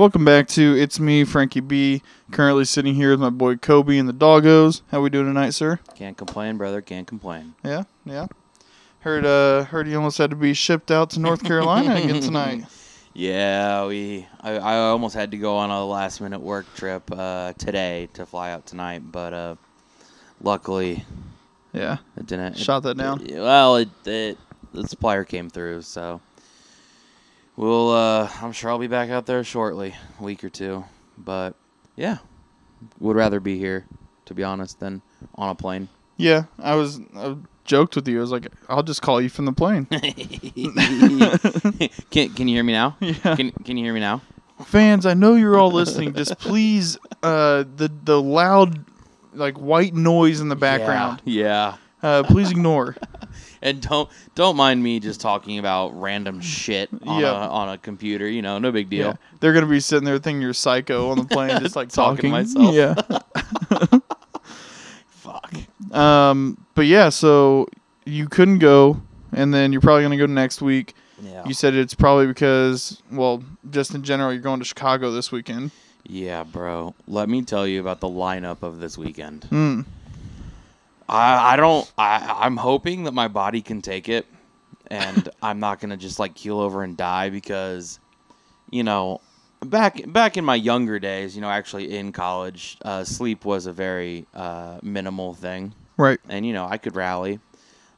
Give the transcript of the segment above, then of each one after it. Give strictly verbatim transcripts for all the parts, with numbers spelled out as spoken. Welcome back to It's Me, Frankie B. Currently sitting here with my boy Coby and the Doggos. How we doing tonight, sir? Can't complain, brother. Can't complain. Yeah, yeah. Heard, uh, heard you almost had to be shipped out to North Carolina again tonight. Yeah, we. I, I almost had to go on a last-minute work trip uh, today to fly out tonight, but uh, luckily, yeah, it didn't. Shot it, that down. It, well, it, it the supplier came through, so. We'll, uh, I'm sure I'll be back out there shortly, a week or two. But, yeah, would rather be here, to be honest, than on a plane. Yeah, I was I joked with you. I was like, I'll just call you from the plane. can Can you hear me now? Yeah. Can Can you hear me now? Fans, I know you're all listening. Just please, uh, the the loud, like white noise in the background. Yeah. yeah. Uh, please ignore. And don't don't mind me just talking about random shit on, yep. a, on a computer. You know, no big deal. Yeah. They're going to be sitting there thinking you're psycho on the plane, just like talking, talking to myself. Yeah. Fuck. Um, but yeah, so you couldn't go, and then you're probably going to go next week. Yeah. You said it's probably because, well, just in general, you're going to Chicago this weekend. Yeah, bro. Let me tell you about the lineup of this weekend. Mm. I, I don't. I, I'm hoping that my body can take it, and I'm not gonna just like keel over and die because, you know, back back in my younger days, you know, actually in college, uh, sleep was a very uh, minimal thing. Right. And you know, I could rally.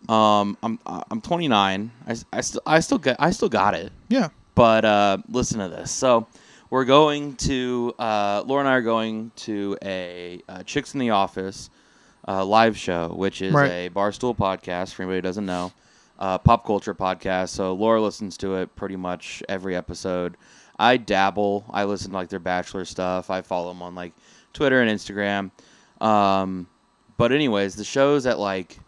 Um, I'm I'm twenty-nine. I I still I still got I still got it. Yeah. But uh, listen to this. So we're going to uh, Laura and I are going to a, a Chicks in the Office. Uh, live show, which is right. a Barstool podcast, for anybody who doesn't know, uh, pop culture podcast. So Laura listens to it pretty much every episode. I dabble. I listen to like their Bachelor stuff. I follow them on like Twitter and Instagram. Um, but anyways, the show's at like,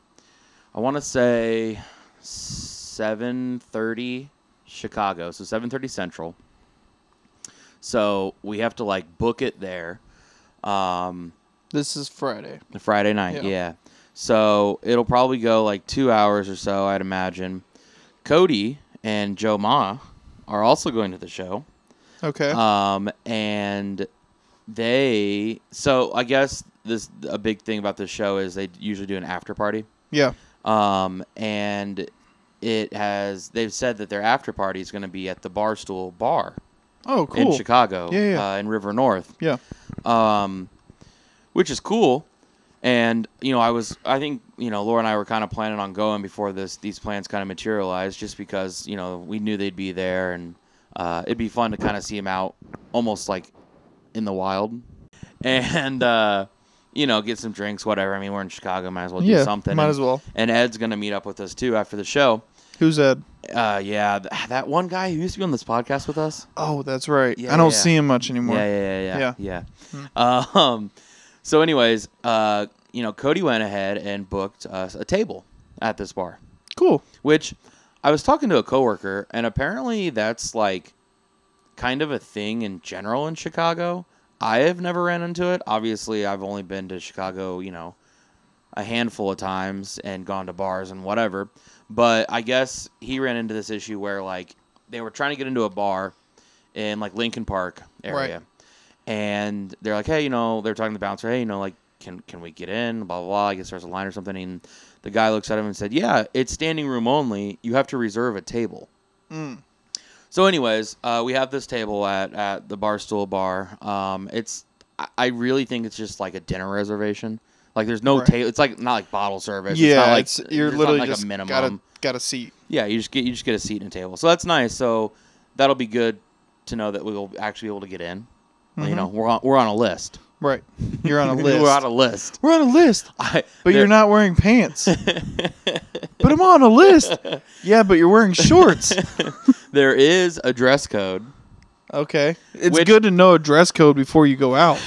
I want to say seven thirty Chicago. So seven thirty Central. So we have to like book it there. Um, This is Friday. The Friday night, yeah. yeah. So it'll probably go like two hours or so, I'd imagine. Cody and Joe Ma are also going to the show. Okay. Um, and they, so I guess this a big thing about this show is they usually do an after party. Yeah. Um, and it has, they've said that their after party is going to be at the Barstool Bar. Oh, cool. In Chicago. Yeah, yeah. Uh, in River North. Yeah. Um. Which is cool, and you know I was I think you know Laura and I were kind of planning on going before this these plans kind of materialized, just because you know we knew they'd be there, and uh, it'd be fun to kind of see them out almost like in the wild, and uh, you know get some drinks, whatever. I mean, we're in Chicago, might as well yeah, do something. Might and, as well. And Ed's gonna meet up with us too after the show. Who's Ed? Uh, yeah, th- that one guy who used to be on this podcast with us. Oh, that's right. Yeah, I don't yeah. see him much anymore. Yeah, yeah, yeah, yeah. yeah. yeah. Mm. Um. So anyways, uh, you know, Cody went ahead and booked us a table at this bar. Cool. Which I was talking to a coworker, and apparently that's like kind of a thing in general in Chicago. I have never ran into it. Obviously, I've only been to Chicago, you know, a handful of times and gone to bars and whatever. But I guess he ran into this issue where like they were trying to get into a bar in like Lincoln Park area. Right. And they're like, hey, you know, they're talking to the bouncer. Hey, you know, like, can can we get in? Blah, blah, blah. I guess there's a line or something. And the guy looks at him and said, yeah, it's standing room only. You have to reserve a table. Mm. So anyways, uh, we have this table at, at the Barstool Bar. Um, it's I really think it's just like a dinner reservation. Like there's no right. table. It's like not like bottle service. Yeah, it's not like it's, you're literally like just a minimum. Got a, got a seat. Yeah, you just get you just get a seat and a table. So that's nice. So that'll be good to know that we will actually be able to get in. Mm-hmm. You know, we're on, we're on a list. Right. You're on a list. We're on a list. We're on a list. I, but you're not wearing pants. But I'm on a list. Yeah, but you're wearing shorts. There is a dress code. Okay. It's which, good to know a dress code before you go out,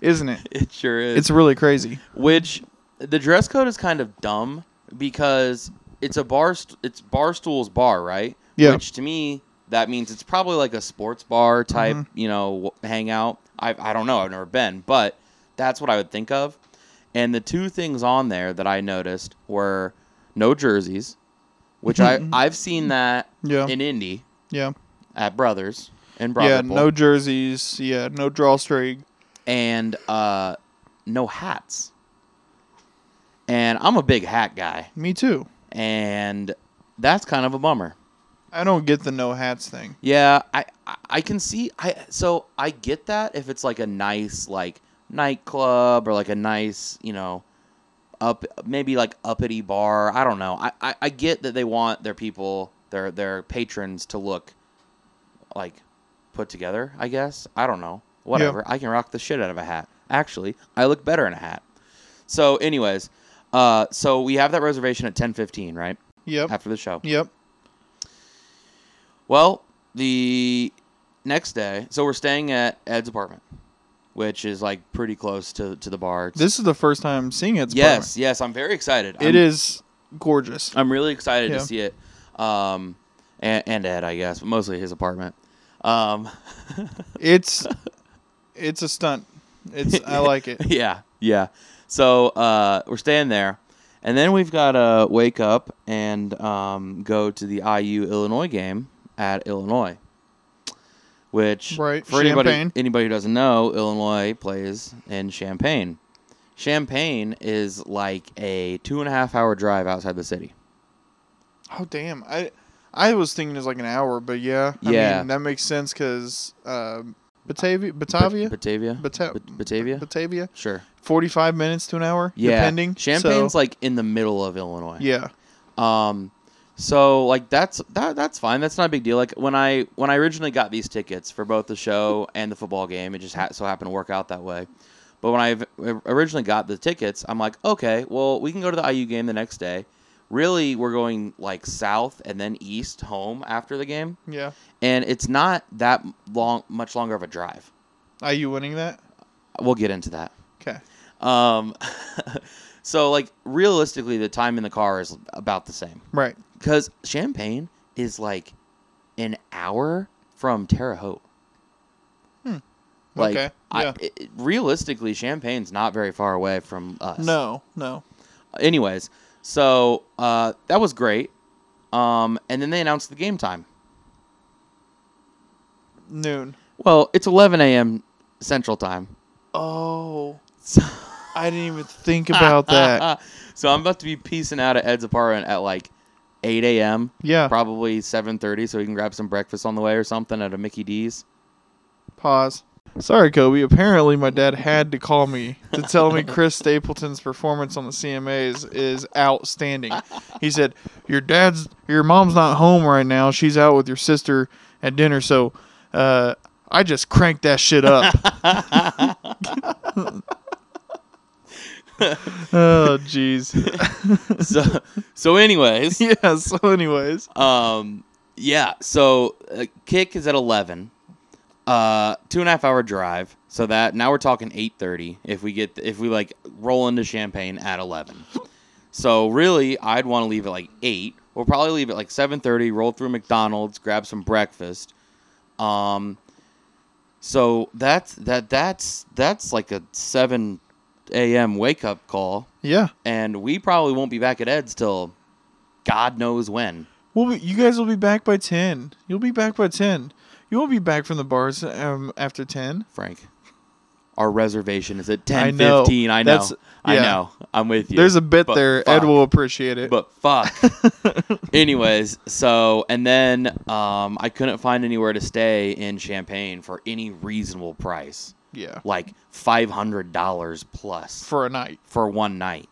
isn't it? It sure is. It's really crazy. Which, the dress code is kind of dumb because it's a bar, it's Barstool's bar, right? Yeah. Which to me... that means it's probably like a sports bar type, mm-hmm. you know, hangout. I I don't know. I've never been, but that's what I would think of. And the two things on there that I noticed were no jerseys, which I, I've seen that yeah. in Indy yeah. at Brothers. in Broadway. Yeah, Bowl. No jerseys. Yeah, no drawstring. And uh, no hats. And I'm a big hat guy. Me too. And that's kind of a bummer. I don't get the no hats thing. Yeah, I, I, I can see. I So I get that if it's like a nice like nightclub or like a nice, you know, up maybe like uppity bar. I don't know. I, I, I get that they want their people, their their patrons to look like put together, I guess. I don't know. Whatever. Yep. I can rock the shit out of a hat. Actually, I look better in a hat. So anyways, uh, so we have that reservation at ten fifteen, right? Yep. After the show. Yep. Well, the next day, so we're staying at Ed's apartment, which is like pretty close to, to the bar. It's, this is the first time seeing Ed's yes, apartment. Yes, yes, I'm very excited. It I'm, is gorgeous. I'm really excited yeah. to see it, um, and, and Ed, I guess, but mostly his apartment. Um, it's it's a stunt. It's I like it. Yeah, yeah. So uh, we're staying there. And then we've got to wake up and um, go to the I U Illinois game at Illinois, which right. for anybody, anybody who doesn't know, Illinois plays in Champaign. Champaign is like a two and a half hour drive outside the city. Oh, damn. I I was thinking it was like an hour, but yeah. I yeah. mean, that makes sense because uh, Batavia? Batavia? Batavia. Bata- Batavia? Batavia. Sure. forty-five minutes to an hour, yeah. depending. Champaign's so. like in the middle of Illinois. Yeah. Um, so like that's that that's fine. That's not a big deal. Like when I when I originally got these tickets for both the show and the football game, it just ha- so happened to work out that way. But when I originally got the tickets, I'm like, okay, well we can go to the I U game the next day. Really, we're going like south and then east home after the game. Yeah. And it's not that long, much longer of a drive. Are you winning that? We'll get into that. Okay. Um, so like realistically, the time in the car is about the same, right? Because Champaign is like an hour from Terre Haute. Hmm. Like, okay. Yeah. I, it, realistically, Champaign's not very far away from us. No, no. Anyways, so uh, that was great. Um, and then they announced the game time. Noon. Well, it's eleven a.m. Central Time. Oh. So I didn't even think about that. So I'm about to be peacing out at Ed's apartment at like eight a.m. Yeah. Probably seven thirty, so we can grab some breakfast on the way or something at a Mickey D's. Pause. Sorry, Coby. Apparently my dad had to call me to tell me Chris Stapleton's performance on the C M As is outstanding. He said, your dad's, your mom's not home right now. She's out with your sister at dinner, so uh, I just cranked that shit up. Oh jeez. so so anyways. Yeah, so anyways. Um yeah, so uh, kick is at eleven. Uh two and a half hour drive. So that now we're talking eight thirty if we get if we like roll into Champaign at eleven. So really I'd want to leave at like eight. We'll probably leave at like seven thirty, roll through McDonald's, grab some breakfast. Um so that's that that's that's like a seven a m wake up call. Yeah. And we probably won't be back at Ed's till God knows when. Well, you guys will be back by ten. You'll be back by ten. You won't be back from the bars um, after ten. Frank, our reservation is at ten fifteen. I know. I know. Yeah. I know. I'm with you. There's a bit but there. Fuck. Ed will appreciate it. But fuck. Anyways, so and then um, I couldn't find anywhere to stay in Champaign for any reasonable price. Yeah. Like five hundred dollars plus. For a night. For one night.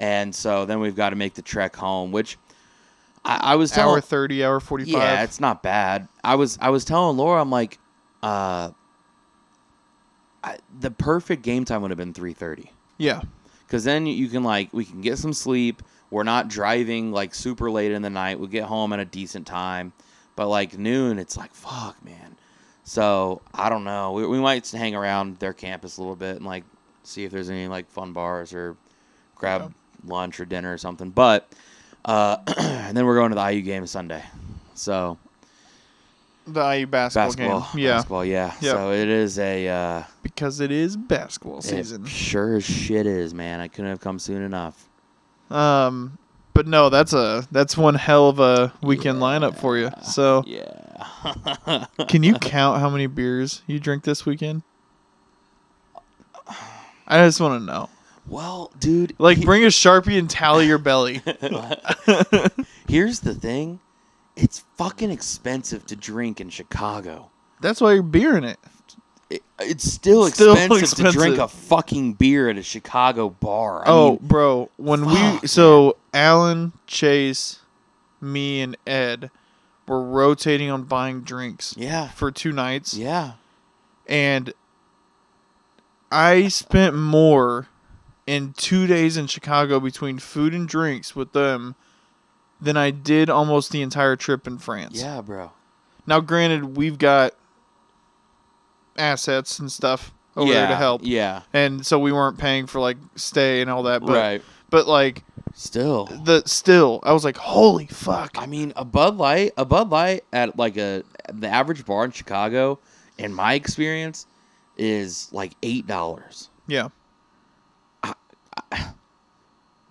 And so then we've got to make the trek home, which I, I was telling... Hour thirty, hour forty-five. Yeah, it's not bad. I was I was telling Laura, I'm like, uh, I, the perfect game time would have been three thirty. Yeah. Because then you can like, we can get some sleep. We're not driving like super late in the night. We'll get home at a decent time. But like noon, it's like, fuck, man. So, I don't know. We, we might hang around their campus a little bit and, like, see if there's any, like, fun bars or grab yeah. lunch or dinner or something. But, uh, and then we're going to the I U game Sunday. So. The I U basketball, basketball game. Yeah. Basketball, yeah. Yep. So, it is a. Uh, because it is basketball season. It sure as shit is, man. I couldn't have come soon enough. Um, But, no, that's a that's one hell of a weekend yeah. lineup for you. So. Yeah. Can you count how many beers you drink this weekend? I just want to know. Well, dude. Like, he- bring a Sharpie and tally your belly. Here's the thing. It's fucking expensive to drink in Chicago. That's why you're beering it. it it's still, still expensive, expensive to drink a fucking beer at a Chicago bar. I oh, mean, bro. When fuck, we... So, man. Alan, Chase, me, and Ed were rotating on buying drinks. Yeah. For two nights. Yeah. And... I spent more in two days in Chicago between food and drinks with them than I did almost the entire trip in France. Yeah, bro. Now, granted, we've got assets and stuff over yeah, there to help. Yeah. And so we weren't paying for, like, stay and all that. But, right. But, like... Still. the Still. I was like, holy fuck. I mean, a Bud Light, a Bud Light at, like, a the average bar in Chicago, in my experience... is like eight dollars. Yeah, I, I,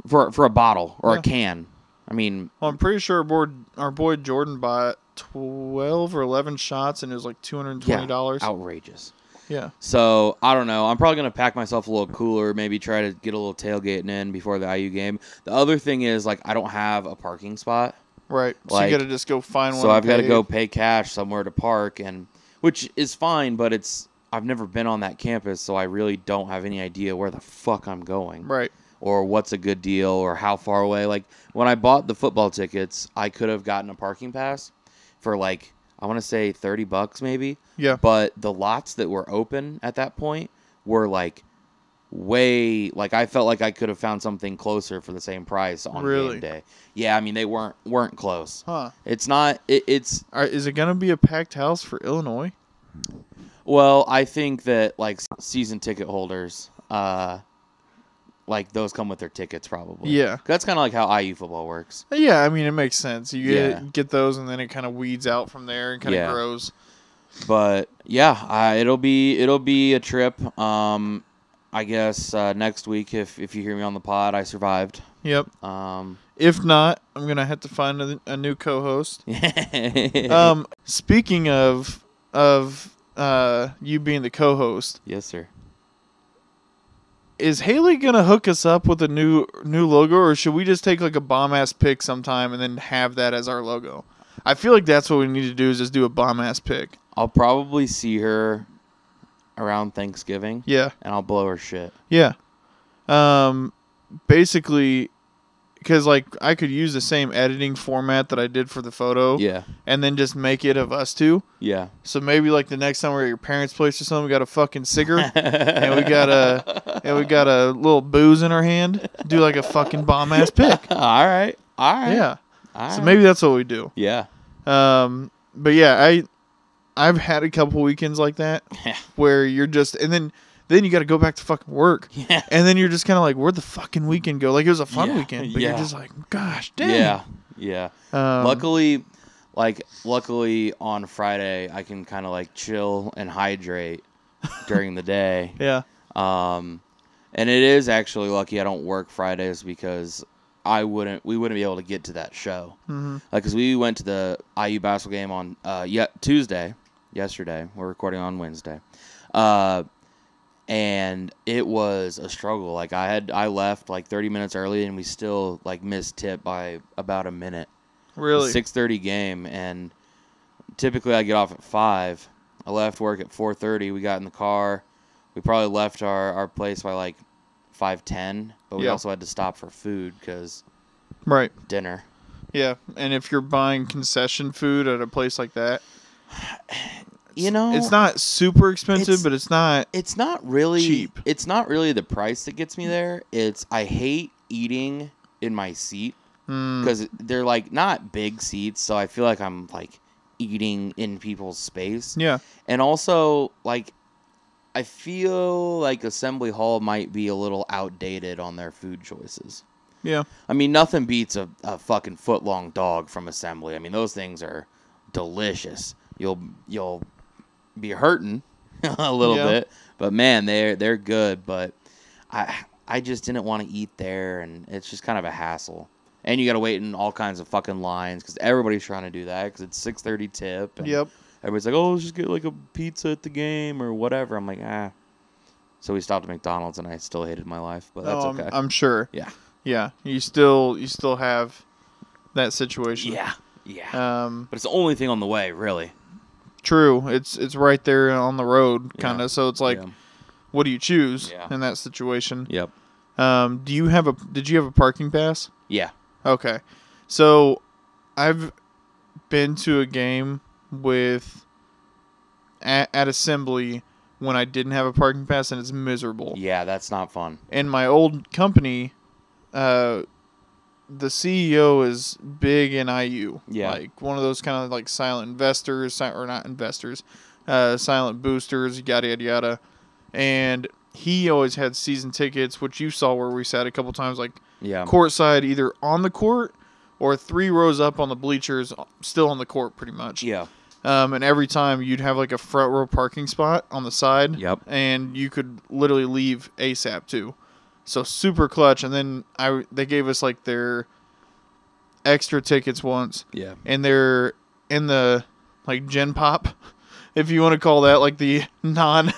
for for a bottle or yeah. a can. I mean, well, I'm pretty sure our boy, our boy Jordan bought twelve or eleven shots, and it was like two hundred and twenty dollars. Yeah, outrageous. Yeah. So I don't know. I'm probably gonna pack myself a little cooler. Maybe try to get a little tailgating in before the I U game. The other thing is like I don't have a parking spot. Right. Like, so you got to just go find one. So I've got to go pay cash somewhere to park, and which is fine, but it's. I've never been on that campus, so I really don't have any idea where the fuck I'm going. Right. Or what's a good deal or how far away. Like, when I bought the football tickets, I could have gotten a parking pass for, like, I want to say thirty bucks maybe. Yeah. But the lots that were open at that point were, like, way... Like, I felt like I could have found something closer for the same price on really? game day. Yeah, I mean, they weren't weren't close. Huh. It's not... It, it's... All right, is it going to be a packed house for Illinois? Well, I think that, like, season ticket holders, uh, like, those come with their tickets, probably. Yeah. That's kind of like how I U football works. Yeah, I mean, it makes sense. You get, yeah. get those, and then it kind of weeds out from there and kind of yeah. grows. But, yeah, uh, it'll be it'll be a trip. Um, I guess uh, next week, if, if you hear me on the pod, I survived. Yep. Um, if not, I'm going to have to find a, a new co-host. um, speaking of... of Uh, you being the co-host. Yes, sir. Is Haley gonna hook us up with a new new logo, or should we just take like a bomb ass pick sometime and then have that as our logo? I feel like that's what we need to do is just do a bomb ass pick. I'll probably see her around Thanksgiving. Yeah, and I'll blow her shit. Yeah, um, basically, because like I could use the same editing format that I did for the photo. Yeah. And then just make it of us two. Yeah. So maybe like the next time we're at your parents' place or something, we got a fucking cigarette and we got a and we got a little booze in our hand. Do like a fucking bomb ass pick. All right. All right. Yeah. All right. So maybe that's what we do. Yeah. Um but yeah, I I've had a couple weekends like that where you're just and then Then you got to go back to fucking work. Yeah. And then you're just kind of like, where'd the fucking weekend go? Like, it was a fun yeah, weekend, but yeah. you're just like, gosh, dang. Yeah, yeah. Um, luckily, like, luckily on Friday, I can kind of, like, chill and hydrate during the day. Yeah. Um, and it is actually lucky I don't work Fridays because I wouldn't, we wouldn't be able to get to that show. Mm-hmm. Like, because we went to the I U basketball game on uh, yeah, Tuesday, yesterday. We're recording on Wednesday. Uh And it was a struggle. Like I had, I left like thirty minutes early, and we still like missed tip by about a minute. Really? six thirty game, and typically I get off at five. I left work at four thirty. We got in the car. We probably left our, our place by like five ten, but we yeah. also had to stop for food because right dinner. Yeah, and if you're buying concession food at a place like that. You know, it's not super expensive, it's, but it's not. It's not really cheap. It's not really the price that gets me there. It's I hate eating in my seat because mm. they're like not big seats, so I feel like I'm like eating in people's space. Yeah, and also like I feel like Assembly Hall might be a little outdated on their food choices. Yeah, I mean nothing beats a, a fucking foot long dog from Assembly. I mean those things are delicious. You'll you'll. be hurting a little yeah. bit, but man, they're they're good. But I I just didn't want to eat there, and it's just kind of a hassle. And you got to wait in all kinds of fucking lines because everybody's trying to do that because it's six thirty tip. And yep. Everybody's like, oh, let's just get like a pizza at the game or whatever. I'm like, ah. So we stopped at McDonald's, and I still hated my life, but that's oh, I'm, okay. I'm sure. Yeah. Yeah. You still you still have that situation. Yeah. Yeah. Um, but it's the only thing on the way, really. True. It's it's right there on the road, kind of. Yeah. So it's like, yeah. What do you choose yeah. in that situation? Yep. Um, do you have a? Did you have a parking pass? Yeah. Okay. So, I've been to a game with at, at Assembly. When I didn't have a parking pass, and it's miserable. Yeah, that's not fun. And my old company, uh, the C E O is big in I U. Yeah. Like one of those kind of like silent investors, or not investors, uh, silent boosters, yada, yada, yada. And he always had season tickets, which you saw where we sat a couple times, like yeah. courtside, either on the court or three rows up on the bleachers, still on the court pretty much. Yeah. Um, and every time you'd have like a front row parking spot on the side. Yep. And you could literally leave ASAP too. So super clutch. And then I, they gave us like their extra tickets once. Yeah. And they're in the like Gen Pop, if you want to call that, like the non.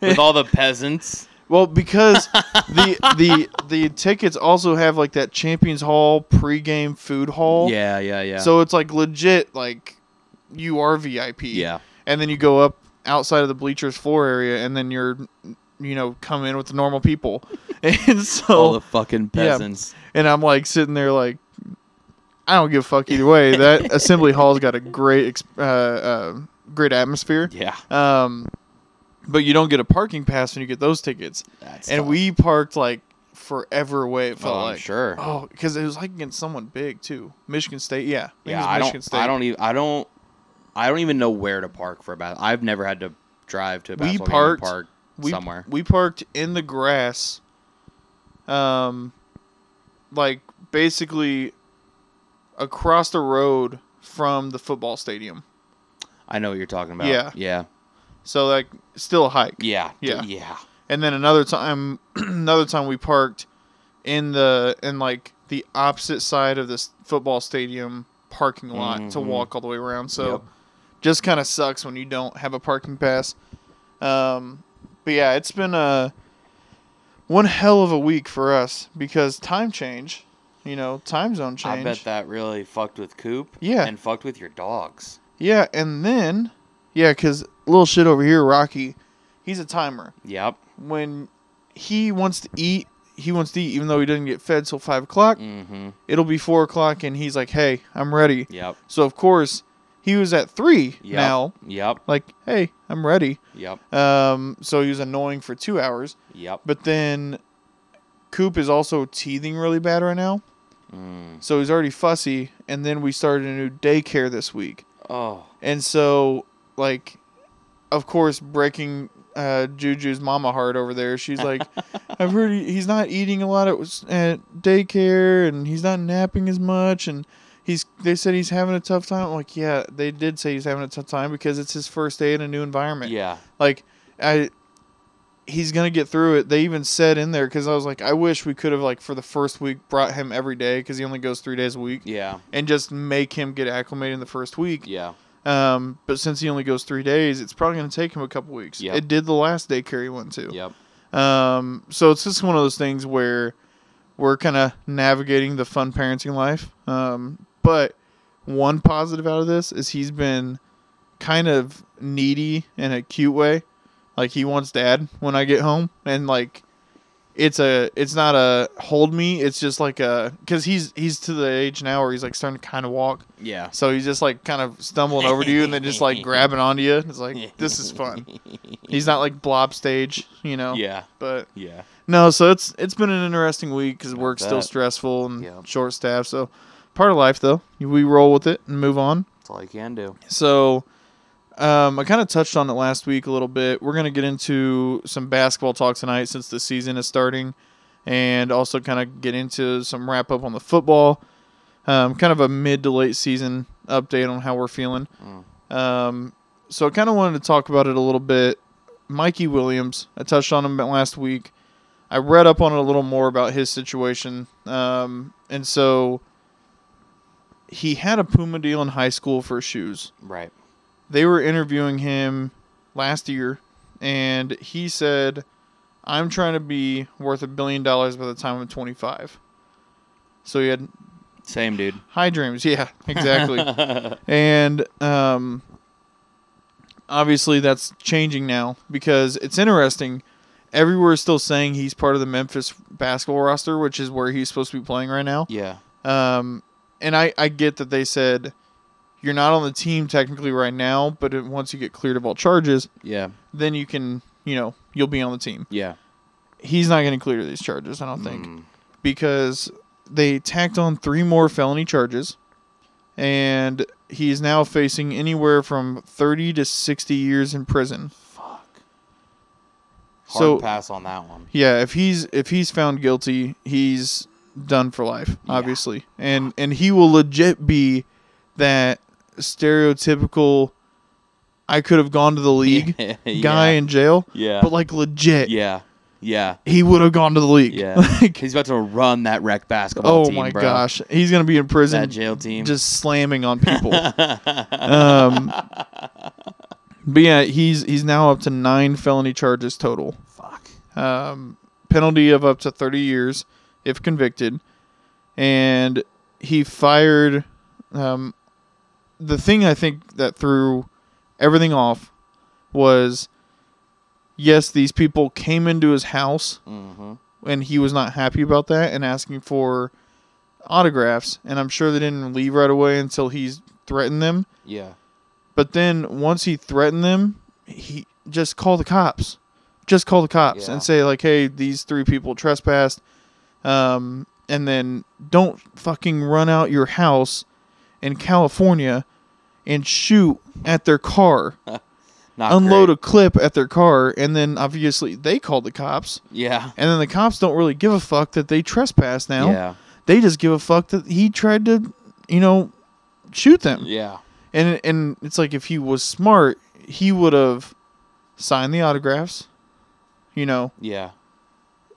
With all the peasants. Well, because the the the tickets also have like that Champions Hall pregame food hall. Yeah, yeah, yeah. So it's like legit like. You are V I P. Yeah. And then you go up outside of the bleachers floor area, and then you're, you know, come in with the normal people. And so. All the fucking peasants. Yeah. And I'm like sitting there like, I don't give a fuck either way. That Assembly Hall's got a great, uh, uh, great atmosphere. Yeah. Um, but you don't get a parking pass when you get those tickets. That's and tough. We parked like forever away. It felt oh, like I'm sure. Oh, because it was like against someone big too. Michigan State. Yeah. I yeah. I don't, State. I don't even. I don't. I don't even know where to park for a basketball. I've never had to drive to a basketball we parked, game and park we, somewhere. We parked in the grass, um, like basically across the road from the football stadium. I know what you're talking about. Yeah, yeah. So like, still a hike. Yeah, yeah, yeah. And then another time, another time we parked in the in like the opposite side of this football stadium parking lot mm-hmm. to walk all the way around. So. Yep. Just kind of sucks when you don't have a parking pass. Um, but, yeah, it's been a, one hell of a week for us because time change, you know, time zone change. I bet that really fucked with Coop yeah. and fucked with your dogs. Yeah, and then, yeah, because little shit over here, Rocky, he's a timer. Yep. When he wants to eat, he wants to eat even though he doesn't get fed till five o'clock. Mm-hmm. It'll be four o'clock, and he's like, hey, I'm ready. Yep. So, of course... He was at three yep. now. Yep. Like, hey, I'm ready. Yep. Um. So he was annoying for two hours. Yep. But then Coop is also teething really bad right now. Mm. So he's already fussy. And then we started a new daycare this week. Oh. And so, like, of course, breaking uh, Juju's mama heart over there. She's like, I've heard he's not eating a lot at, at daycare, and he's not napping as much, and... He's. They said he's having a tough time. I'm like, yeah, they did say he's having a tough time because it's his first day in a new environment. Yeah. Like, I, he's going to get through it. They even said in there, because I was like, I wish we could have, like, for the first week, brought him every day because he only goes three days a week. Yeah. And just make him get acclimated in the first week. Yeah. Um. But since he only goes three days, it's probably going to take him a couple weeks. Yep. It did the last daycare he went to. Yep. Um. So it's just one of those things where we're kind of navigating the fun parenting life. Um. But one positive out of this is he's been kind of needy in a cute way. Like, he wants dad when I get home. And, like, it's a it's not a hold me. It's just like a – because he's, he's to the age now where he's, like, starting to kind of walk. Yeah. So he's just, like, kind of stumbling over to you and then just, like, grabbing onto you. It's like, this is fun. He's not, like, blob stage, you know. Yeah. But – yeah. No, so it's it's been an interesting week because work's still stressful and yeah. short staff. So – part of life, though. We roll with it and move on. That's all you can do. So, um, I kind of touched on it last week a little bit. We're going to get into some basketball talk tonight since the season is starting, and also kind of get into some wrap-up on the football. Um, kind of a mid to late season update on how we're feeling. Mm. Um, so, I kind of wanted to talk about it a little bit. Mikey Williams, I touched on him last week. I read up on it a little more about his situation. Um, and so he had a Puma deal in high school for shoes. Right. They were interviewing him last year, and he said, I'm trying to be worth a billion dollars by the time I'm twenty-five. So he had... Same, dude. High dreams. Yeah, exactly. And um, obviously that's changing now because it's interesting. Everywhere is still saying he's part of the Memphis basketball roster, which is where he's supposed to be playing right now. Yeah. Um, and I, I get that they said you're not on the team technically right now, but it, once you get cleared of all charges, yeah, then you can, you know, you'll be on the team. Yeah. He's not going to clear these charges, I don't think, mm. because they tacked on three more felony charges, and he is now facing anywhere from thirty to sixty years in prison. Hard so, pass on that one. Yeah, if he's if he's found guilty, he's done for life, obviously. Yeah. And and he will legit be that stereotypical I could have gone to the league yeah. guy yeah. in jail. Yeah. But like legit. Yeah. Yeah. He would have gone to the league. Yeah. Like, he's about to run that rec basketball oh team. Oh my bro. gosh. He's gonna be in prison. That jail team. Just slamming on people. um But yeah, he's he's now up to nine felony charges total. Fuck. Um, penalty of up to thirty years if convicted, and he fired. Um, the thing I think that threw everything off was, yes, these people came into his house, mm-hmm. and he was not happy about that and asking for autographs, and I'm sure they didn't leave right away until he's threatened them. Yeah. But then once he threatened them, he just call the cops. Just call the cops yeah. and say, like, hey, these three people trespassed. Um, and then don't fucking run out your house in California and shoot at their car. Not Unload great. a clip at their car. And then obviously they called the cops. Yeah. And then the cops don't really give a fuck that they trespassed now. Yeah. They just give a fuck that he tried to, you know, shoot them. Yeah. And and it's like if he was smart, he would have signed the autographs, you know. Yeah.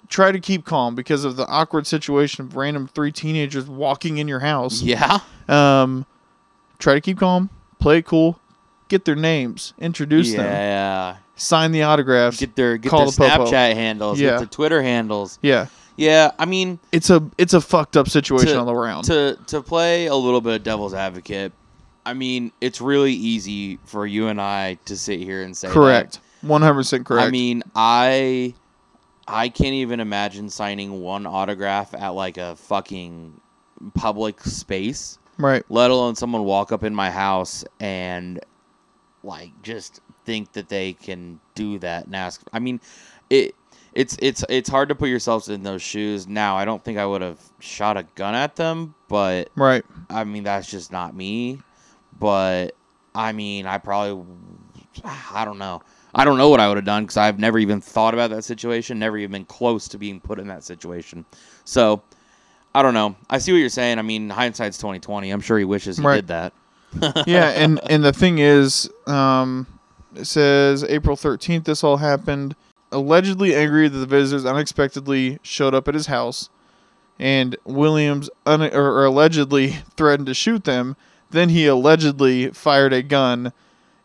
Try to keep calm because of the awkward situation of random three teenagers walking in your house. Yeah. Um, try to keep calm, play it cool, get their names, introduce yeah. them. Yeah. Sign the autographs. Get their get their Snapchat handles. Yeah. Get their Twitter handles. Yeah. Yeah, I mean, it's a it's a fucked up situation to, all around. To to play a little bit of devil's advocate. I mean, it's really easy for you and I to sit here and say correct. That. one hundred percent correct. I mean, I I can't even imagine signing one autograph at like a fucking public space. Right. Let alone someone walk up in my house and like just think that they can do that and ask. I mean, it it's it's it's hard to put yourselves in those shoes. Now, I don't think I would have shot a gun at them, but right. I mean, that's just not me. But, I mean, I probably, I don't know. I don't know what I would have done because I've never even thought about that situation, never even been close to being put in that situation. So, I don't know. I see what you're saying. I mean, hindsight's twenty twenty. I'm sure he wishes he right. did that. Yeah, and, and the thing is, um, it says April thirteenth this all happened. Allegedly angry that the visitors unexpectedly showed up at his house, and Williams un- or, or allegedly threatened to shoot them. Then he allegedly fired a gun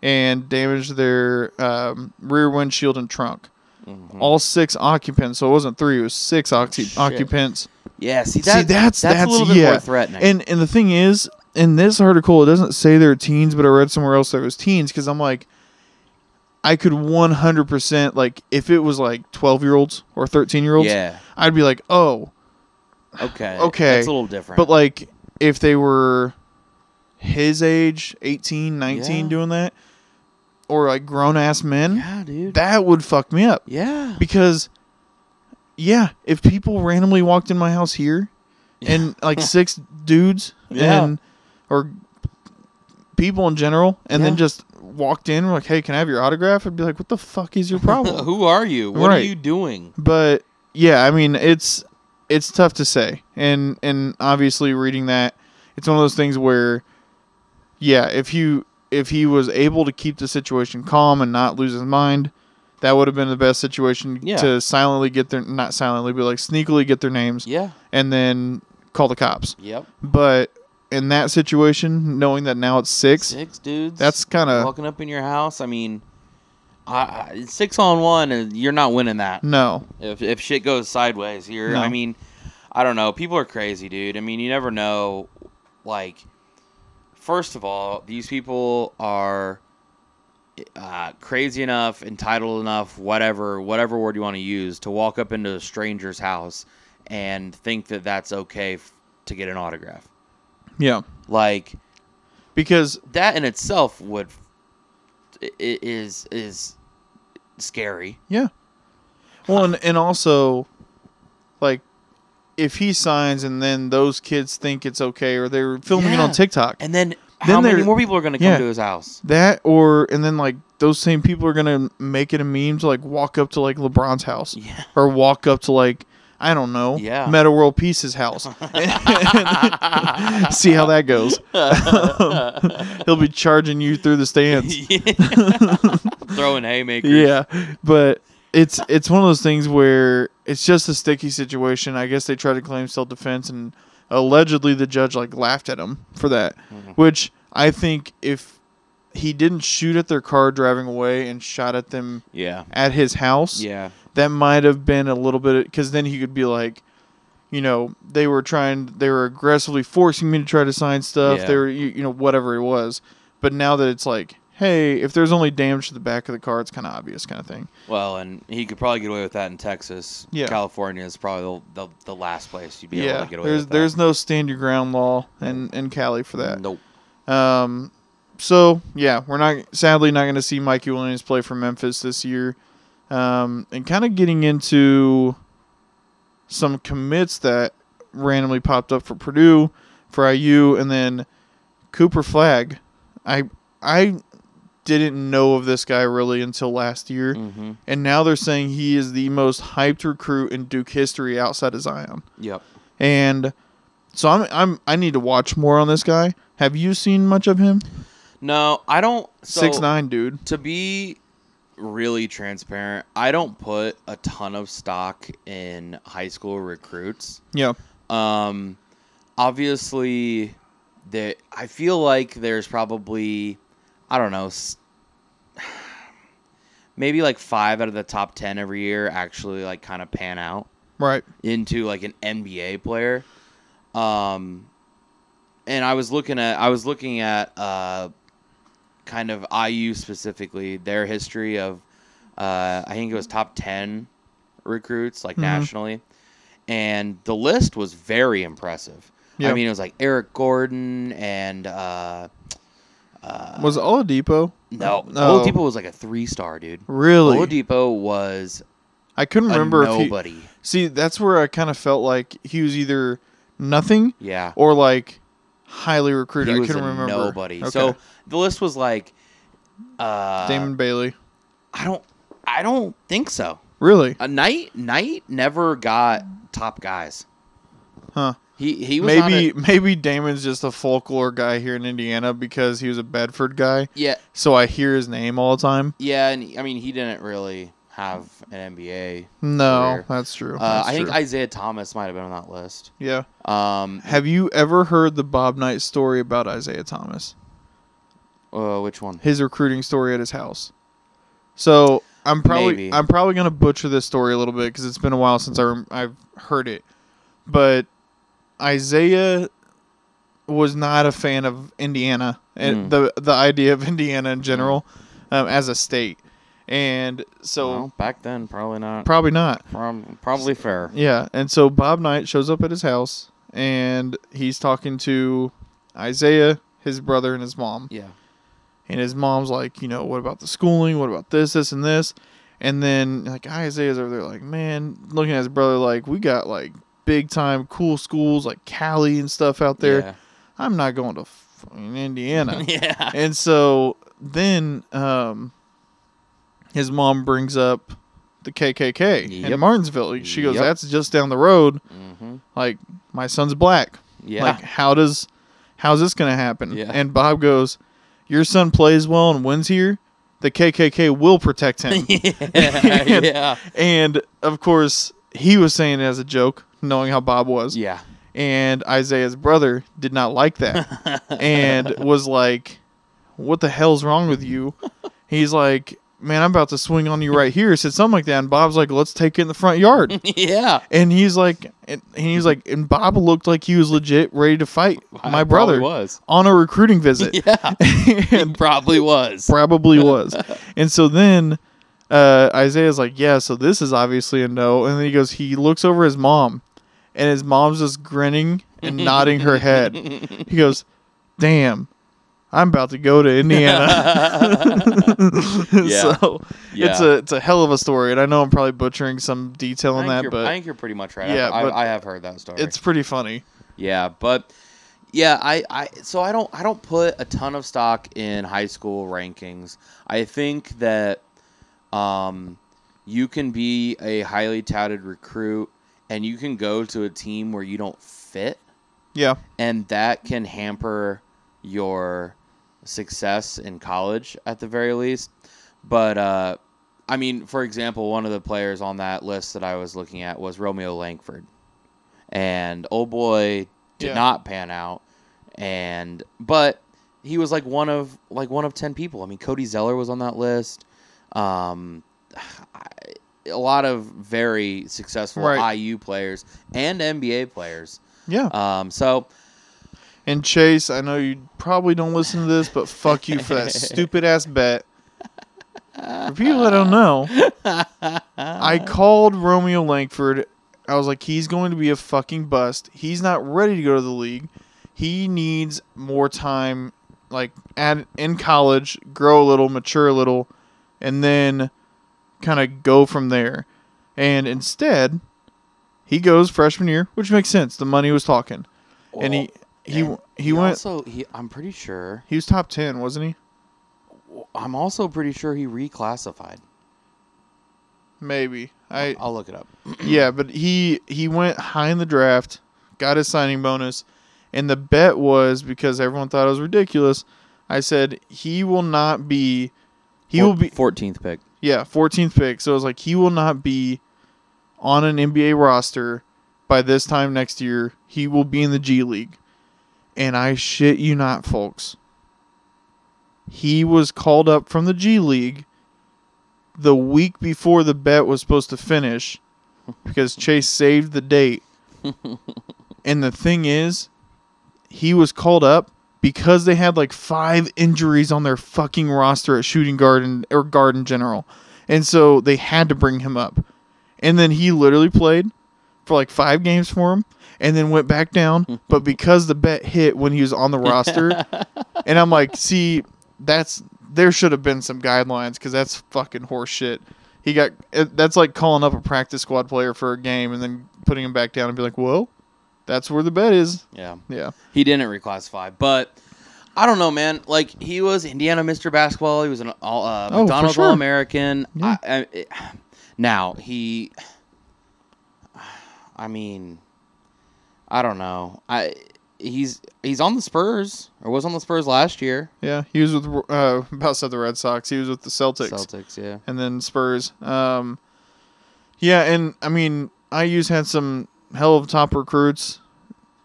and damaged their um, rear windshield and trunk. Mm-hmm. All six occupants. So it wasn't three. It was six oxy- occupants. Yeah, see, that, see that's, that's, that's a little bit yeah. more threatening. And, and the thing is, in this article, it doesn't say they're teens, but I read somewhere else that it was teens because I'm like, I could one hundred percent, like, if it was like twelve-year-olds or thirteen-year-olds, yeah. I'd be like, oh. Okay. Okay. That's a little different. But, like, if they were... his age, eighteen, nineteen, yeah. doing that, or like grown-ass men, yeah, dude. That would fuck me up. Yeah. Because, yeah, if people randomly walked in my house here, yeah. and like six dudes, yeah. and or people in general, and yeah. then just walked in, like, hey, can I have your autograph? I'd be like, what the fuck is your problem? Who are you? What right. are you doing? But, yeah, I mean, it's it's tough to say. And and obviously reading that, it's one of those things where... Yeah, if you if he was able to keep the situation calm and not lose his mind, That would have been the best situation yeah. to silently get their, not silently, but like sneakily get their names. Yeah. And then call the cops. Yep. But in that situation, knowing that now it's six. Six dudes. That's kind of. Walking up in your house. I mean, I, six on one, you're not winning that. No. If, if shit goes sideways here. No. I mean, I don't know. People are crazy, dude. I mean, you never know. Like, first of all, these people are. Uh, crazy enough, entitled enough, whatever, whatever word you want to use, to walk up into a stranger's house and think that that's okay f- to get an autograph. Yeah, like because that in itself would it, it is is scary. Yeah. Well, and, and also, like, if he signs and then those kids think it's okay, or they're filming yeah. it on TikTok, and then. How then many more people are going to come yeah, to his house? That or, and then like those same people are going to make it a meme to like walk up to like LeBron's house yeah. or walk up to like, I don't know, yeah. Meta World Peace's house. See how that goes. He'll be charging you through the stands. Throwing haymakers. Yeah. But it's, it's one of those things where it's just a sticky situation. I guess they try to claim self-defense and, allegedly, the judge like laughed at him for that, mm-hmm. which I think if he didn't shoot at their car driving away and shot at them yeah. at his house, yeah. that might have been a little bit because then he could be like, you know, they were trying, they were aggressively forcing me to try to sign stuff, yeah. they were, you, you know, whatever it was. But now that it's like, hey, if there's only damage to the back of the car, it's kind of obvious, kind of thing. Well, and he could probably get away with that in Texas. Yeah. California is probably the, the, the last place you'd be yeah, able to get away there's, with that. There's no stand your ground law in, in Cali for that. Nope. Um, so, yeah, we're not sadly not going to see Mikey Williams play for Memphis this year. Um, and kind of getting into some commits that randomly popped up for Purdue, for I U, and then Cooper Flagg. I I... didn't know of this guy really until last year, mm-hmm. and now they're saying he is the most hyped recruit in Duke history outside of Zion. Yep. And so I'm I'm I need to watch more on this guy. Have you seen much of him? No, I don't. So six nine, dude. To be really transparent, I don't put a ton of stock in high school recruits. Yeah. Um, obviously, that I feel like there's probably. I don't know, maybe like five out of the top ten every year actually like kind of pan out right into like an N B A player. Um, and I was looking at, I was looking at uh, kind of I U specifically, their history of, uh, I think it was top ten recruits like mm-hmm. nationally. And the list was very impressive. Yep. I mean, it was like Eric Gordon and, uh, Uh, was it Oladipo? No. no. Oladipo was like a three-star, dude. Really? Oladipo was I couldn't remember a nobody. If he, see, that's where I kind of felt like he was either nothing yeah. or like highly recruited. He was I couldn't a remember. Nobody. Okay. So the list was like uh, Damon Bailey. I don't I don't think so. Really? A Knight Knight never got top guys. Huh. He he was maybe a, maybe Damon's just a folklore guy here in Indiana because he was a Bedford guy. Yeah. So I hear his name all the time. Yeah, and I mean he didn't really have an N B A. No, career. That's true. Uh, that's I true. think Isaiah Thomas might have been on that list. Yeah. Um, have you ever heard the Bob Knight story about Isaiah Thomas? Uh, which one? His recruiting story at his house. So I'm probably maybe. I'm probably gonna butcher this story a little bit because it's been a while since I rem- I've heard it, but. Isaiah was not a fan of Indiana and mm. the the idea of Indiana in general um, as a state, and so well, back then probably not, probably not, Prob- probably fair. Yeah, and so Bob Knight shows up at his house and he's talking to Isaiah, his brother, and his mom. Yeah, and his mom's like, you know, what about the schooling? What about this, this, and this? And then like Isaiah's over there, like, man, looking at his brother, like, we got like. Big time cool schools like Cali and stuff out there. Yeah. I'm not going to fucking Indiana. yeah. And so then um, his mom brings up the K K K yep. in Martinsville. She goes, yep. "That's just down the road." Mm-hmm. Like my son's black. Yeah. Like how does how's this gonna happen? Yeah. And Bob goes, "Your son plays well and wins here. the K K K will protect him. yeah, and, yeah. And, of course, he was saying it as a joke, knowing how Bob was. Yeah. And Isaiah's brother did not like that and was like, what the hell's wrong with you? He's like, man, I'm about to swing on you right here. Said something like that. And Bob's like, let's take it in the front yard. yeah. And he's like, and he's like, and Bob looked like he was legit ready to fight I my brother was. on a recruiting visit. Yeah. and probably was. Probably was. And so then uh, Isaiah's like, yeah, so this is obviously a no. And then he goes, he looks over his mom and his mom's just grinning and nodding her head. He goes, damn. I'm about to go to Indiana. yeah. So yeah. it's a it's a hell of a story, and I know I'm probably butchering some detail on that, but I think you're pretty much right. Yeah, I, I, I have heard that story. It's pretty funny. Yeah, but yeah, I, I so I don't I don't put a ton of stock in high school rankings. I think that um, you can be a highly touted recruit, and you can go to a team where you don't fit. Yeah, and that can hamper your success in college at the very least. But uh I mean, for example, one of the players on that list that I was looking at was Romeo Langford, and old boy did yeah. not pan out, and but he was like one of like one of ten people. I mean, Cody Zeller was on that list. Um I, a lot of very successful right. I U players and N B A players. Yeah. Um so And Chase, I know you probably don't listen to this, but fuck you for that stupid ass bet. For people that don't know, I called Romeo Langford. I was like, he's going to be a fucking bust. He's not ready to go to the league. He needs more time, like at, in college, grow a little, mature a little, and then kind of go from there. And instead, he goes freshman year, which makes sense. The money was talking, well, and he. He he, he went. Also, he, I'm pretty sure he was top ten, wasn't he? I'm also pretty sure he reclassified. Maybe I. I'll look it up. yeah, but he he went high in the draft, got his signing bonus, and the bet was, because everyone thought it was ridiculous, I said he will not be. He Four, will be fourteenth pick. Yeah, fourteenth pick. So it was like he will not be on an N B A roster by this time next year. He will be in the G League. And I shit you not, folks. He was called up from the G League the week before the bet was supposed to finish because Chase saved the date. And the thing is, he was called up because they had like five injuries on their fucking roster at shooting guard and, or guard in general. And so they had to bring him up. And then he literally played for like five games for him, and then went back down, but because the bet hit when he was on the roster, and I'm like, see, that's there should have been some guidelines, because that's fucking horse shit. He got that's like calling up a practice squad player for a game and then putting him back down and be like, well, that's where the bet is. Yeah, yeah. He didn't reclassify, but I don't know, man. Like, he was Indiana Mister Basketball. He was an all uh, oh, McDonald's sure. All American. Yeah. I, I, now he, I mean. I don't know. I he's he's on the Spurs, or was on the Spurs last year. Yeah, he was with uh, about said the Red Sox. He was with the Celtics. Celtics, yeah, and then Spurs. Um, yeah, and I mean, I U's had some hell of top recruits.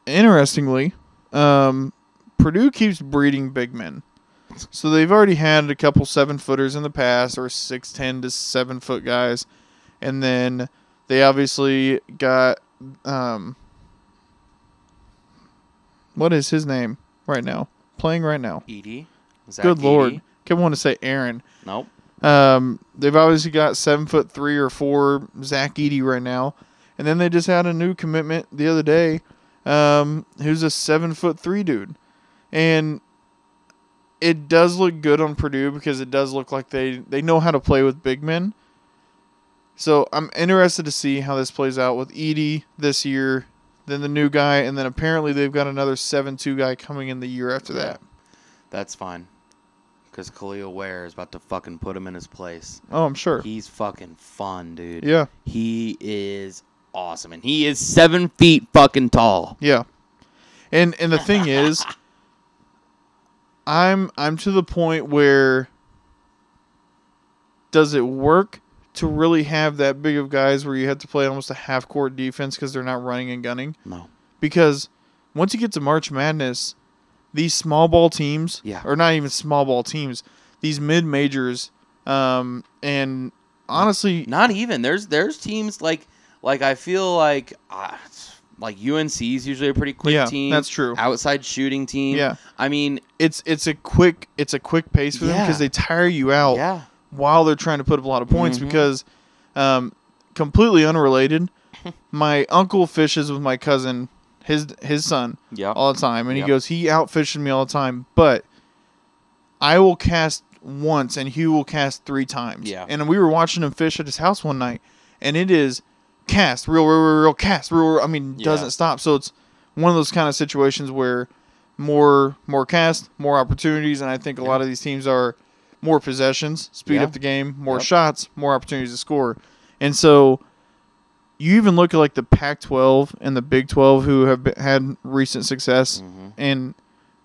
Interestingly, um, Purdue keeps breeding big men, so they've already had a couple seven footers in the past, or six ten to seven foot guys, and then they obviously got. Um, What is his name right now? Playing right now. Edie. Zach Good Edie. Lord. Can't want to say Aaron. Nope. Um, they've obviously got seven foot three or four Zach Edie right now. And then they just had a new commitment the other day, um, who's a seven foot three dude. And it does look good on Purdue because it does look like they, they know how to play with big men. So I'm interested to see how this plays out with Edie this year. Then the new guy, and then apparently they've got another seven two guy coming in the year after that. That's fine. Because Khalil Ware is about to fucking put him in his place. Oh, I'm sure. He's fucking fun, dude. Yeah. He is awesome, and he is seven feet fucking tall. Yeah. And and the thing is, I'm I'm to the point where Does it work to really have that big of guys where you have to play almost a half-court defense because they're not running and gunning? No. Because once you get to March Madness, these small ball teams, yeah. or not even small ball teams, these mid-majors, um, and honestly... Not even. There's there's teams like, like I feel like... Uh, Like U N C is usually a pretty quick yeah, team. Yeah, that's true. Outside shooting team. Yeah, I mean it's it's a quick it's a quick pace for yeah. them because they tire you out yeah. while they're trying to put up a lot of points. Mm-hmm. Because, um, completely unrelated, my uncle fishes with my cousin, his his son, yep. all the time, and yep. he goes he out fishes me all the time. But I will cast once, and he will cast three times. Yeah, and we were watching him fish at his house one night, and it is. Cast, real, real, real, real, cast, real, real, I mean, yeah. doesn't stop. So it's one of those kind of situations where more more cast, more opportunities, and I think a yeah. lot of these teams are more possessions, speed yeah. up the game, more yep. shots, more opportunities to score. And so you even look at, like, the Pac twelve and the Big twelve who have been, had recent success, mm-hmm. and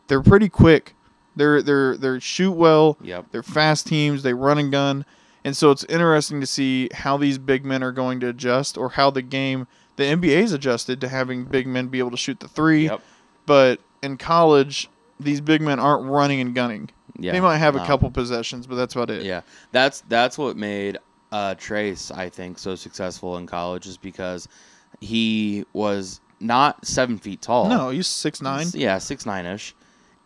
they're pretty quick. They're, they're, they're shoot well. Yep. They're fast teams. They run and gun. And so it's interesting to see how these big men are going to adjust or how the game, the N B A's adjusted to having big men be able to shoot the three. Yep. But in college, these big men aren't running and gunning. Yeah, they might have no. a couple possessions, but that's about it. Yeah, that's that's what made uh, Trace, I think, so successful in college is because he was not seven feet tall. No, he's six nine. Yeah, six nine-ish.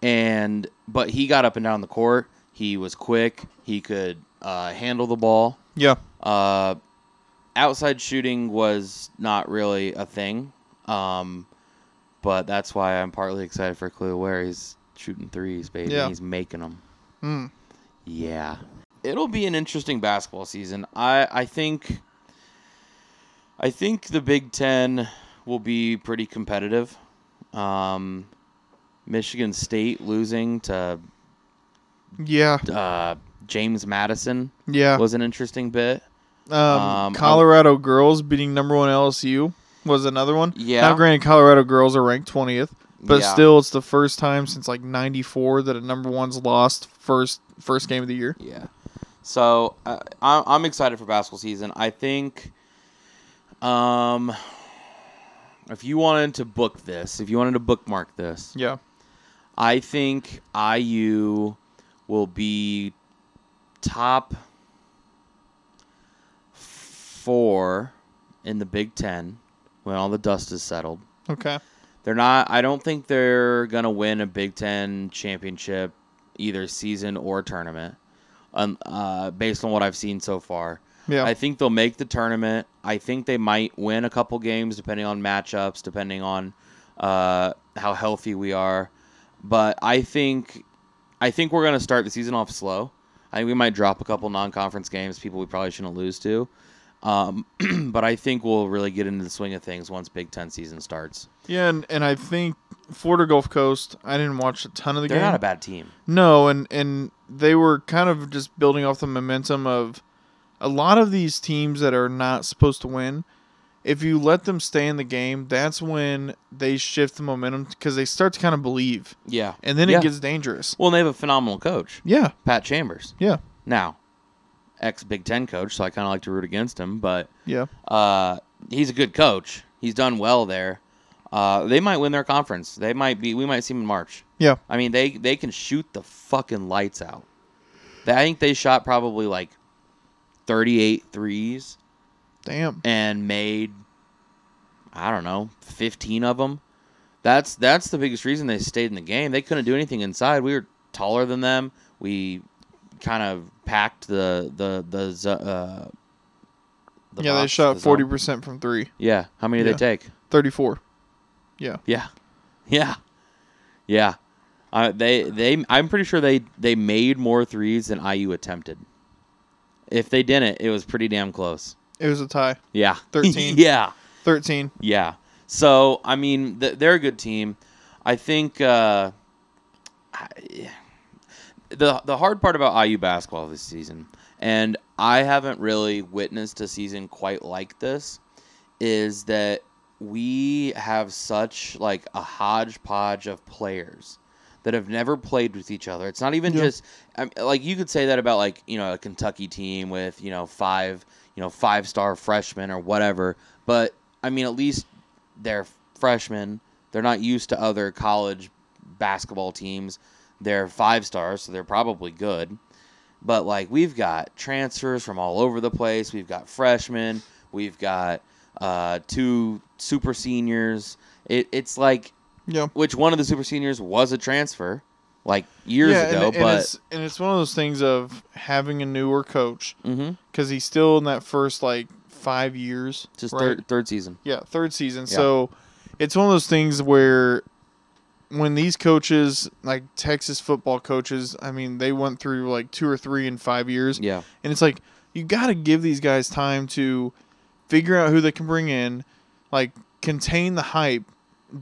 And, but he got up and down the court. He was quick. He could... Uh, handle the ball. Yeah. Uh, outside shooting was not really a thing, um, but that's why I'm partly excited for Khalil Ware. He's shooting threes, baby. Yeah. He's making them. Mm. Yeah. It'll be an interesting basketball season. I I think. I think the Big Ten will be pretty competitive. Um, Michigan State losing to. Yeah. Uh. James Madison yeah. was an interesting bit. Um, um, Colorado um, girls beating number one L S U was another one. Yeah. Now, granted, Colorado girls are ranked twentieth, but yeah. still it's the first time since like ninety-four that a number one's lost first first game of the year. Yeah. So uh, I, I'm excited for basketball season. I think um, if you wanted to book this, if you wanted to bookmark this, yeah, I think I U will be top four in the Big Ten when all the dust is settled. Okay. They're not, I don't think they're going to win a Big Ten championship, either season or tournament, um, uh, based on what I've seen so far. Yeah. I think they'll make the tournament. I think they might win a couple games depending on matchups, depending on uh, how healthy we are. But I think, I think we're going to start the season off slow. I think we might drop a couple non-conference games, people we probably shouldn't lose to. Um, but I think we'll really get into the swing of things once Big Ten season starts. Yeah, and, and I think Florida Gulf Coast, I didn't watch a ton of the They're game. They're not a bad team. No, and, and they were kind of just building off the momentum of a lot of these teams that are not supposed to win. If you let them stay in the game, that's when they shift the momentum because they start to kind of believe. Yeah. And then yeah. it gets dangerous. Well, they have a phenomenal coach. Yeah. Pat Chambers. Yeah. Now, ex-Big Ten coach, so I kind of like to root against him. But yeah, uh, he's a good coach. He's done well there. Uh, they might win their conference. They might be. We might see him in March. Yeah. I mean, they, they can shoot the fucking lights out. They, I think they shot probably like thirty-eight threes. Damn. And made, I don't know, fifteen of them. That's that's the biggest reason they stayed in the game. They couldn't do anything inside. We were taller than them. We kind of packed the the the. Uh, the yeah, box, they shot forty percent from three. Yeah, how many yeah. did they take? Thirty-four. Yeah. Yeah, yeah, yeah. Uh, they they I'm pretty sure they they made more threes than I U attempted. If they didn't, it was pretty damn close. It was a tie. Yeah. thirteen. yeah. thirteen. Yeah. So, I mean, th- they're a good team. I think uh, I, the the hard part about I U basketball this season, and I haven't really witnessed a season quite like this, is that we have such like a hodgepodge of players that have never played with each other. It's not even yeah. just – like, you could say that about, like, you know, a Kentucky team with, you know, five, you know, five-star freshmen or whatever. But, I mean, at least they're freshmen. They're not used to other college basketball teams. They're five stars, so they're probably good. But, like, we've got transfers from all over the place. We've got freshmen. We've got uh, two super seniors. It, it's like yeah. which one of the super seniors was a transfer, like, years yeah, ago. And, but and it's, and it's one of those things of having a newer coach because mm-hmm. he's still in that first, like, five years. Just right? third, third season. Yeah, third season. Yeah. So it's one of those things where when these coaches, like Texas football coaches, I mean, they went through, like, two or three in five years. Yeah. And it's like, you got to give these guys time to figure out who they can bring in, like, contain the hype,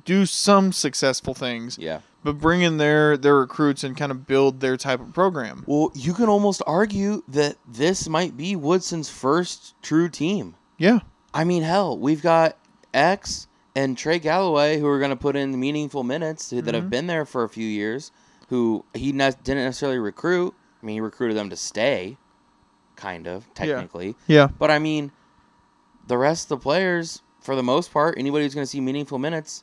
do some successful things. Yeah. But bring in their, their recruits and kind of build their type of program. Well, you can almost argue that this might be Woodson's first true team. Yeah. I mean, hell, we've got X and Trey Galloway, who are going to put in meaningful minutes, who, mm-hmm. that have been there for a few years, who he ne- didn't necessarily recruit. I mean, he recruited them to stay, kind of, technically. Yeah. yeah. But, I mean, the rest of the players, for the most part, anybody who's going to see meaningful minutes,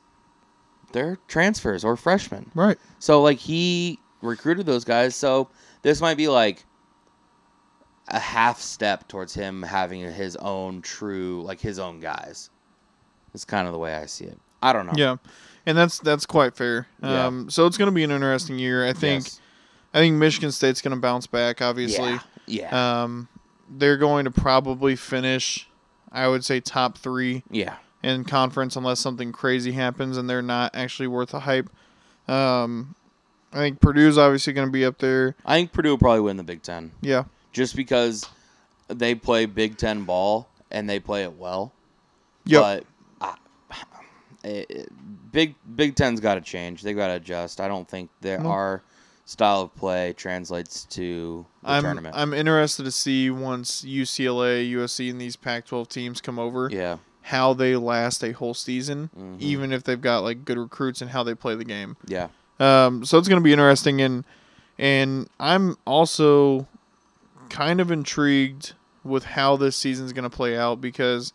they're transfers or freshmen. Right. So, like, he recruited those guys. So, this might be, like, a half step towards him having his own true, like, his own guys. It's kind of the way I see it. I don't know. Yeah, and that's that's quite fair. Yeah. Um, so it's going to be an interesting year. I think yes. I think Michigan State's going to bounce back, obviously. Yeah. yeah. Um, they're going to probably finish, I would say, top three yeah. in conference unless something crazy happens and they're not actually worth the hype. Um, I think Purdue's obviously going to be up there. I think Purdue will probably win the Big Ten. Yeah. Just because they play Big Ten ball and they play it well. Yeah. But Big Big Ten's got to change. They got to adjust. I don't think their no. our style of play translates to the I'm, tournament. I'm interested to see once U C L A, U S C, and these Pac twelve teams come over, yeah. how they last a whole season, mm-hmm. even if they've got, like, good recruits, and how they play the game. Yeah. Um. So it's going to be interesting, and and I'm also kind of intrigued with how this season's going to play out because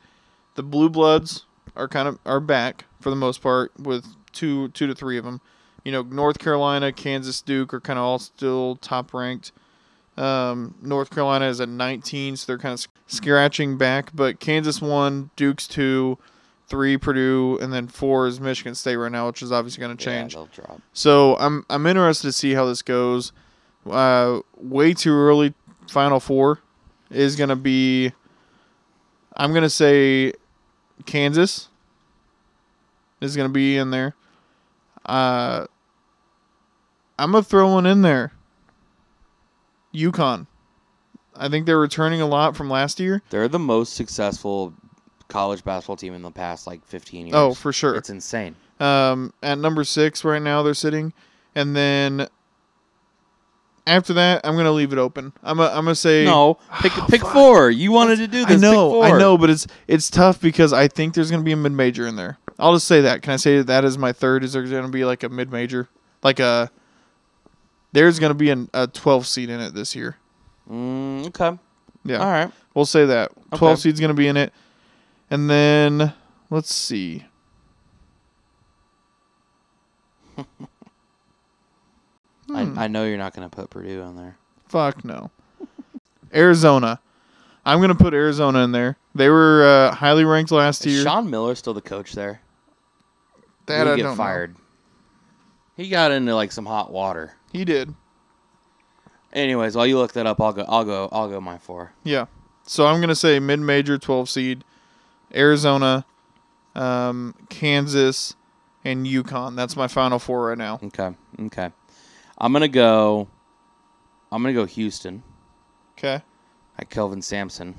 the Blue Bloods are kind of are back for the most part with two two to three of them. You know, North Carolina, Kansas, Duke are kind of all still top ranked. Um, North Carolina is at nineteen, so they're kind of scratching back. But Kansas one, Duke's two, three Purdue, and then four is Michigan State right now, which is obviously going to change. Yeah, they'll drop. So I'm I'm interested to see how this goes. Uh, way too early. Final four is going to be. I'm going to say Kansas is going to be in there. Uh, I'm going to throw one in there. UConn. I think they're returning a lot from last year. They're the most successful college basketball team in the past, like, fifteen years. Oh, for sure. It's insane. Um, at number six right now they're sitting. And then after that, I'm going to leave it open. I'm a, I'm going to say no. Pick oh, pick fuck. four. You wanted to do this. I know. Pick four. I know, but it's it's tough because I think there's going to be a mid-major in there. I'll just say that. Can I say that is my third? Is there going to be like a mid-major? Like a there's going to be an, a twelve seed in it this year. Mm, okay. Yeah. All right. We'll say that. Okay. twelve seed's going to be in it. And then let's see. I, I know you're not going to put Purdue on there. Fuck no. Arizona. I'm going to put Arizona in there. They were uh, highly ranked last year. Is Sean Miller still the coach there? That He'd I get don't fired. Know. He got into, like, some hot water. He did. Anyways, while you look that up, I'll go. I'll go. I'll go my four. Yeah. So I'm going to say mid-major, twelve seed, Arizona, um, Kansas, and UConn. That's my final four right now. Okay. Okay. I'm gonna go. I'm gonna go Houston. Okay. At Kelvin Sampson.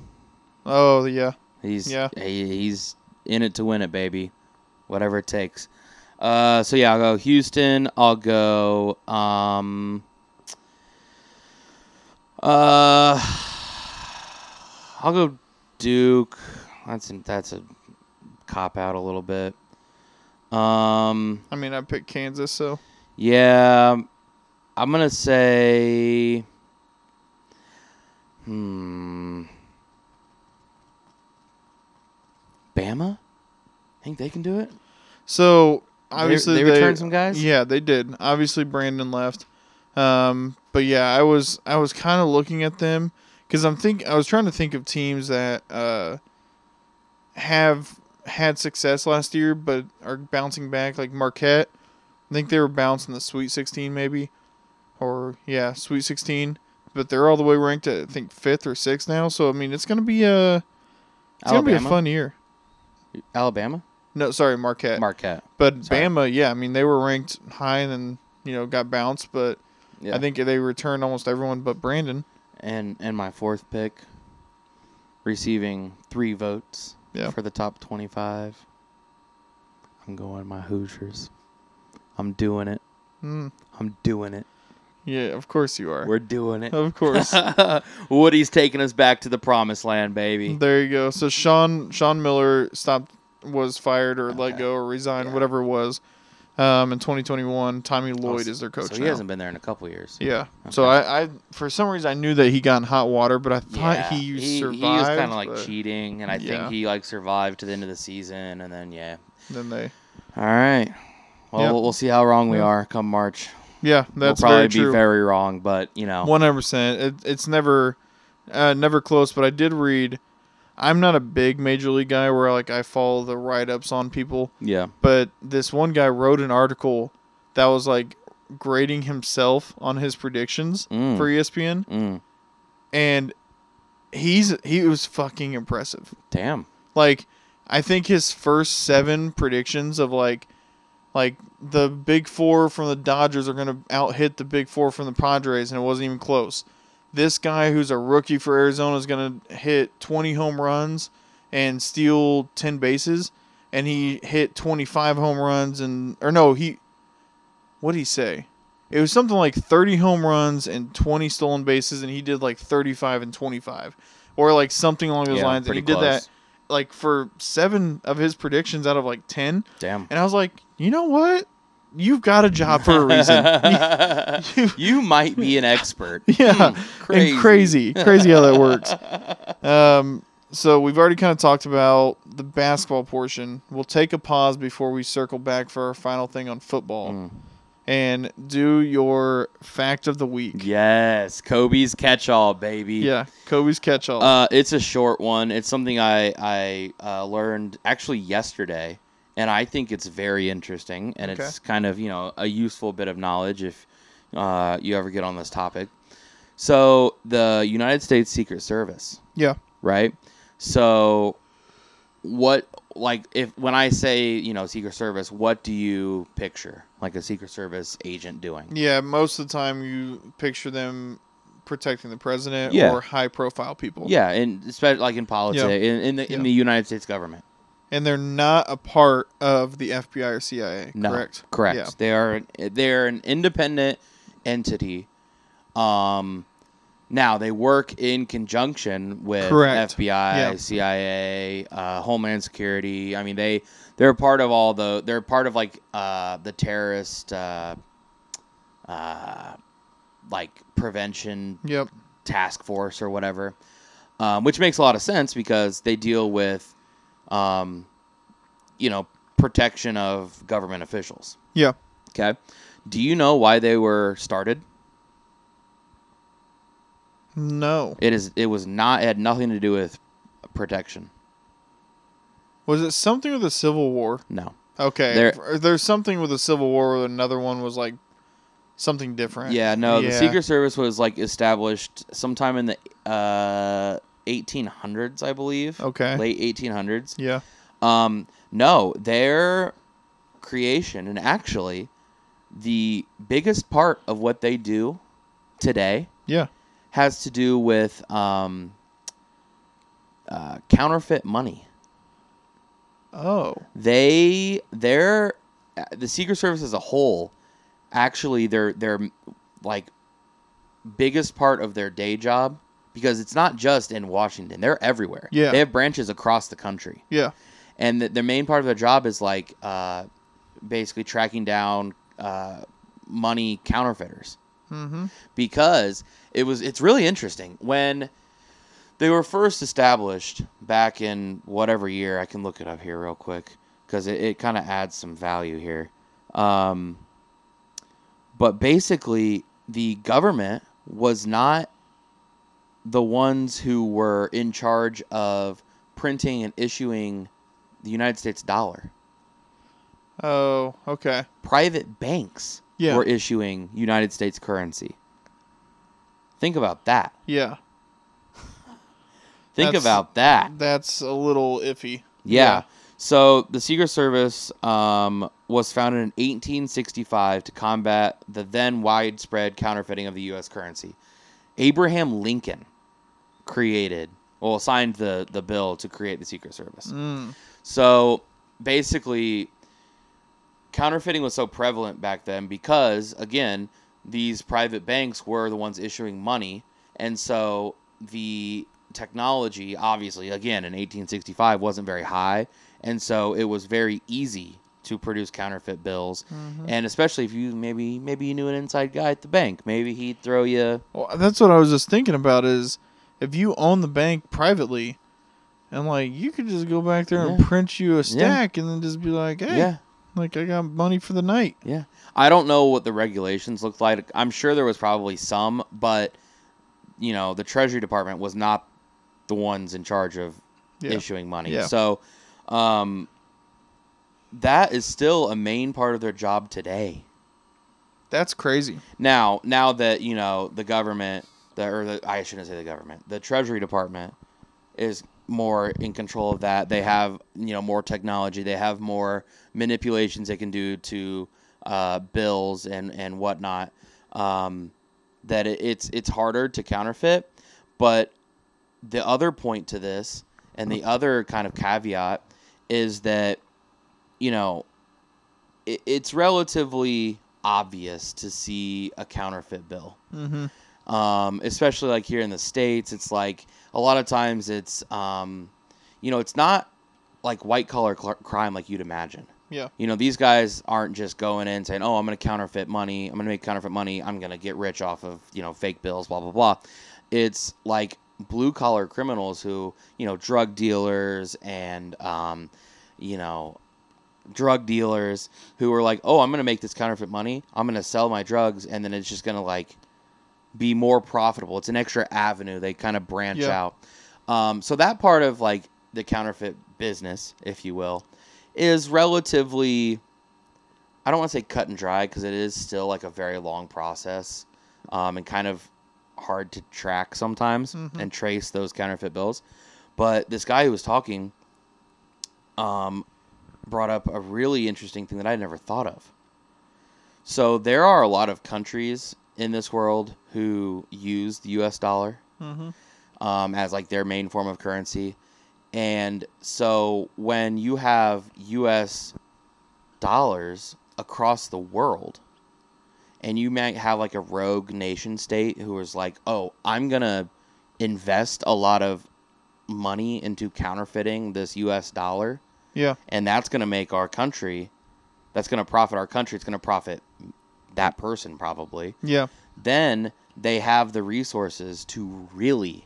Oh yeah. He's yeah. He, he's in it to win it, baby. Whatever it takes. Uh, so yeah, I'll go Houston. I'll go. Um. Uh. I'll go Duke. That's that's a cop out a little bit. Um. I mean, I picked Kansas, so. Yeah. I'm going to say... Hmm... Bama? I think they can do it? So, obviously... They, they, they returned some guys? Yeah, they did. Obviously, Brandon left. Um, but, yeah, I was I was kind of looking at them. Because I'm think, I was trying to think of teams that uh, have had success last year but are bouncing back. Like Marquette. I think they were bouncing the Sweet sixteen maybe. Or, yeah, Sweet sixteen. But they're all the way ranked at, I think, fifth or sixth now. So, I mean, it's going to be a... It's going to be a fun year. Alabama? No, sorry, Marquette. Marquette. But sorry. Bama, yeah, I mean, they were ranked high and then, you know, got bounced. But yeah. I think they returned almost everyone but Brandon. And and my fourth pick, receiving three votes yeah. for the top twenty-five. I'm going my Hoosiers. I'm doing it. Mm. I'm doing it. Yeah, of course you are. We're doing it. Of course. Woody's taking us back to the promised land, baby. There you go. So Sean Sean Miller stopped, was fired or okay. let go or resigned, yeah. whatever it was. Um, in twenty twenty-one, Tommy Lloyd oh, so, is their coach. So he now. hasn't been there in a couple years. Yeah. Okay. So I, I, for some reason, I knew that he got in hot water, but I thought yeah. he, he survived. He was kind of like cheating, and I yeah. think he like survived to the end of the season, and then yeah. Then they. All right. Well, yeah. we'll, we'll see how wrong we yeah. are come March. Yeah, that's we'll probably very true. be very wrong, but you know, one hundred percent. It's never, uh, never close. But I did read. I'm not a big major league guy where like I follow the write ups on people. Yeah. But this one guy wrote an article that was like grading himself on his predictions mm. for E S P N, mm. and he's he was fucking impressive. Damn. Like, I think his first seven predictions of like. Like, the big four from the Dodgers are going to out-hit the big four from the Padres, and it wasn't even close. This guy who's a rookie for Arizona is going to hit twenty home runs and steal ten bases, and he hit twenty-five home runs and – or no, he – what did he say? It was something like thirty home runs and twenty stolen bases, and he did like thirty-five and twenty-five or like something along those yeah, lines. And he close. did that. Like for seven of his predictions out of like ten. Damn. And I was like, you know what? You've got a job for a reason. you, you might be an expert. Yeah. Mm, crazy. And crazy. Crazy how that works. Um, so we've already kind of talked about the basketball portion. We'll take a pause before we circle back for our final thing on football. Mm. And do your fact of the week. Yes, Kobe's catch-all, baby. Yeah, Kobe's catch-all. Uh, it's a short one. It's something I I uh, learned actually yesterday, and I think it's very interesting, and okay. it's kind of, you know, a useful bit of knowledge if uh, you ever get on this topic. So the United States Secret Service. Yeah. Right. So what? Like, if when I say, you know, Secret Service, what do you picture? Like a Secret Service agent doing? Yeah, most of the time you picture them protecting the president yeah. or high-profile people. Yeah, and especially like in politics, yep. in in the, yep. in the United States government. And they're not a part of the F B I or C I A, no, correct? Correct. Yeah. They are they are an independent entity. Um, now they work in conjunction with correct. F B I, yeah. C I A, uh, Homeland Security. I mean, they they're part of all the they're part of like uh, the terrorist uh, uh, like prevention yep. task force or whatever, um, which makes a lot of sense because they deal with um, you know protection of government officials. Yeah. Okay. Do you know why they were started? No. It is. It was not. It had nothing to do with protection. Was it something with the Civil War? No. Okay. There, There's something with the Civil War where another one was like something different. Yeah, no. Yeah. The Secret Service was like established sometime in the uh, eighteen hundreds, I believe. Okay. Late eighteen hundreds. Yeah. Um. No, their creation and actually the biggest part of what they do today. Yeah. Has to do with um, uh, counterfeit money. Oh, they they're the Secret Service as a whole. Actually, their their like biggest part of their day job because it's not just in Washington. They're everywhere. Yeah, they have branches across the country. Yeah, and the, their main part of their job is like uh, basically tracking down uh, money counterfeiters. mm-hmm. because it was it's really interesting. When they were first established back in whatever year, I can look it up here real quick because it, it kind of adds some value here. Um, but basically, the government was not the ones who were in charge of printing and issuing the United States dollar. Oh, okay. Private banks yeah. were issuing United States currency. Think about that. Yeah. Think that's, about that. That's a little iffy. Yeah. yeah. So the Secret Service um, was founded in eighteen sixty-five to combat the then widespread counterfeiting of the U S currency. Abraham Lincoln created, well, signed the, the bill to create the Secret Service. Mm. So basically, counterfeiting was so prevalent back then because, again, these private banks were the ones issuing money. And so the technology, obviously, again, in eighteen sixty-five wasn't very high. And so it was very easy to produce counterfeit bills. Mm-hmm. And especially if you maybe maybe you knew an inside guy at the bank. Maybe he'd throw you. Well, that's what I was just thinking about is if you own the bank privately and, like, you could just go back there yeah. and print you a stack yeah. and then just be like, hey, yeah. like, I got money for the night. Yeah. I don't know what the regulations looked like. I'm sure there was probably some, but, you know, the Treasury Department was not the ones in charge of yeah. issuing money. Yeah. So, um... that is still a main part of their job today. That's crazy. Now, now that, you know, the government, the, or the, I shouldn't say the government, the Treasury Department is more in control of that. They have, you know, more technology. They have more manipulations they can do to uh, bills and, and whatnot. Um, that it, it's it's harder to counterfeit. But the other point to this and the other kind of caveat is that, you know, it, it's relatively obvious to see a counterfeit bill, mm-hmm. um, especially like here in the States. It's like a lot of times it's, um, you know, it's not like white collar cl- crime like you'd imagine. Yeah. You know, these guys aren't just going in saying, oh, I'm going to counterfeit money. I'm going to make counterfeit money. I'm going to get rich off of, you know, fake bills, blah, blah, blah. It's like blue collar criminals who, you know, drug dealers and, um, you know, drug dealers who are like, oh, I'm going to make this counterfeit money. I'm going to sell my drugs. And then it's just going to like be more profitable. It's an extra avenue. They kind of branch yeah. out. Um, so that part of like the counterfeit business, if you will, is relatively, I don't want to say cut and dry, because it is still like a very long process um, and kind of hard to track sometimes mm-hmm. and trace those counterfeit bills. But this guy who was talking, um, brought up a really interesting thing that I never thought of. So there are a lot of countries in this world who use the U S dollar mm-hmm. um, as like their main form of currency. And so when you have U S dollars across the world and you might have like a rogue nation state who is like, oh, I'm going to invest a lot of money into counterfeiting this U S dollar. Yeah. And that's going to make our country, that's going to profit our country. It's going to profit that person probably. Yeah. Then they have the resources to really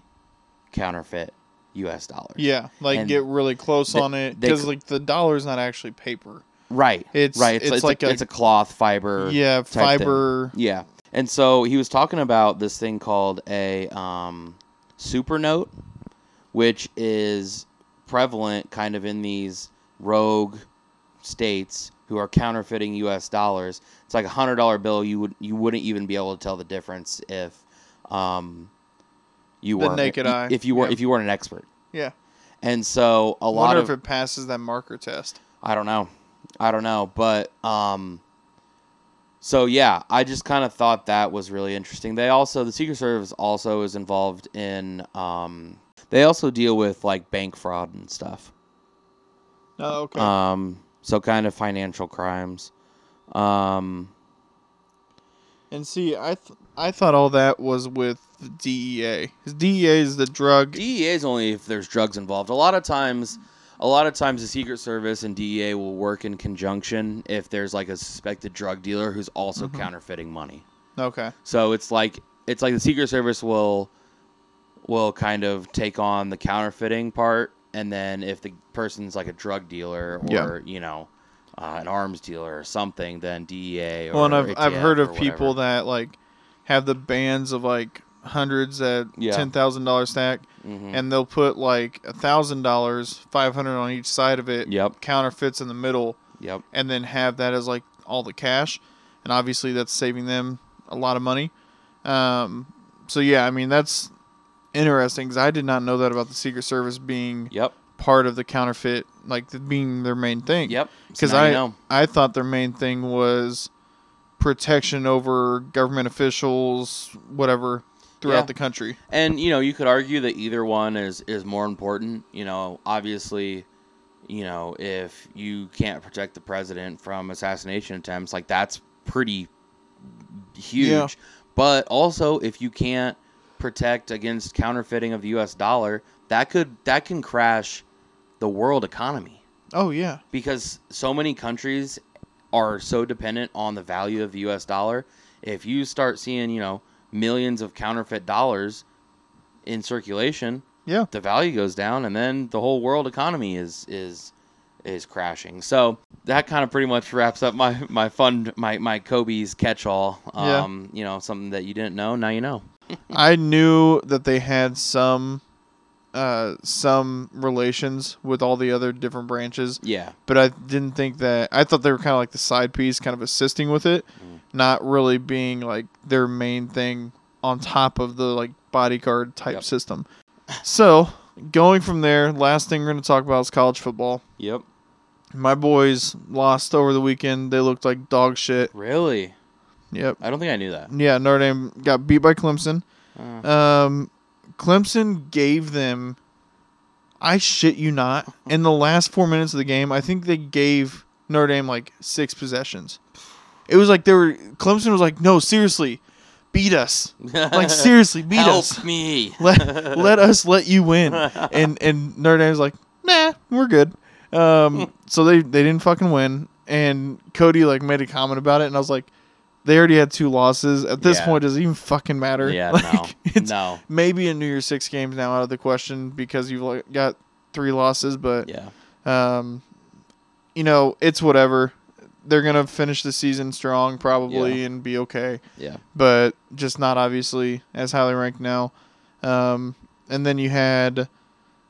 counterfeit U S dollars. Yeah. Like and get really close the, on it. Because like the dollar is not actually paper. Right. It's, right. It's, it's, it's like a, a, it's a cloth fiber. Yeah. Fiber. Thing. Yeah. And so he was talking about this thing called a um, supernote, which is prevalent kind of in these rogue states who are counterfeiting U S dollars. It's like a hundred dollar bill. You would you wouldn't even be able to tell the difference if um you were naked eye. If you were yeah. if you weren't an expert. Yeah. And so a lot of I wonder if it passes that marker test. I don't know. I don't know. But um so yeah, I just kind of thought that was really interesting. They also the Secret Service also is involved in um they also deal with like bank fraud and stuff. Oh, okay. Um, so kind of financial crimes. Um, and see, I th- I thought all that was with the D E A. Because D E A is the drug. D E A is only if there's drugs involved. A lot of times, a lot of times the Secret Service and D E A will work in conjunction if there's like a suspected drug dealer who's also mm-hmm. counterfeiting money. Okay. So it's like it's like the Secret Service will will kind of take on the counterfeiting part, and then if the person's like a drug dealer or yeah. you know uh, an arms dealer or something, then D E A. Or well, and I've A T F I've heard of whatever. people that like have the bands of like hundreds at yeah. ten thousand dollar stack, mm-hmm. and they'll put like a thousand dollars, five hundred on each side of it. Yep. Counterfeits in the middle. Yep. And then have that as like all the cash, and obviously that's saving them a lot of money. Um, so yeah, I mean that's interesting because I did not know that about the Secret Service being yep. part of the counterfeit, like being their main thing. Yep. Because so I you know. I thought their main thing was protection over government officials, whatever, throughout yeah. the country. And you know, you could argue that either one is is more important. You know, obviously, you know, if you can't protect the president from assassination attempts, like that's pretty huge. Yeah. But also, if you can't protect against counterfeiting of the U S dollar, that could that can crash the world economy. Oh yeah. Because so many countries are so dependent on the value of the U S dollar. If you start seeing, you know, millions of counterfeit dollars in circulation, yeah, the value goes down, and then the whole world economy is is is crashing. So that kind of pretty much wraps up my my fun my my Coby's catch-all. Um, yeah. You know, something that you didn't know, now you know. I knew that they had some uh, some relations with all the other different branches. Yeah, but I didn't think that. I thought they were kind of like the side piece, kind of assisting with it, mm. not really being like their main thing on top of the like bodyguard type yep. system. So going from there, last thing we're going to talk about is college football. Yep. My boys lost over the weekend. They looked like dog shit. Really? Yep. I don't think I knew that. Yeah, Notre Dame got beat by Clemson. Uh. Um, Clemson gave them, I shit you not, in the last four minutes of the game, I think they gave Notre Dame like six possessions. It was like they were, Clemson was like, no, seriously, beat us. Like, seriously, beat Help us. Help me. Let, let us let you win. And and Notre Dame's like, nah, we're good. Um, so they, they didn't fucking win. And Cody like made a comment about it, and I was like, they already had two losses. At this yeah. point, it doesn't even fucking matter. Yeah, like, no. It's no. Maybe a New Year's Six game's now out of the question because you've got three losses, but, yeah. um, you know, it's whatever. They're going to finish the season strong probably yeah. and be okay. Yeah. But just not obviously as highly ranked now. Um, and then you had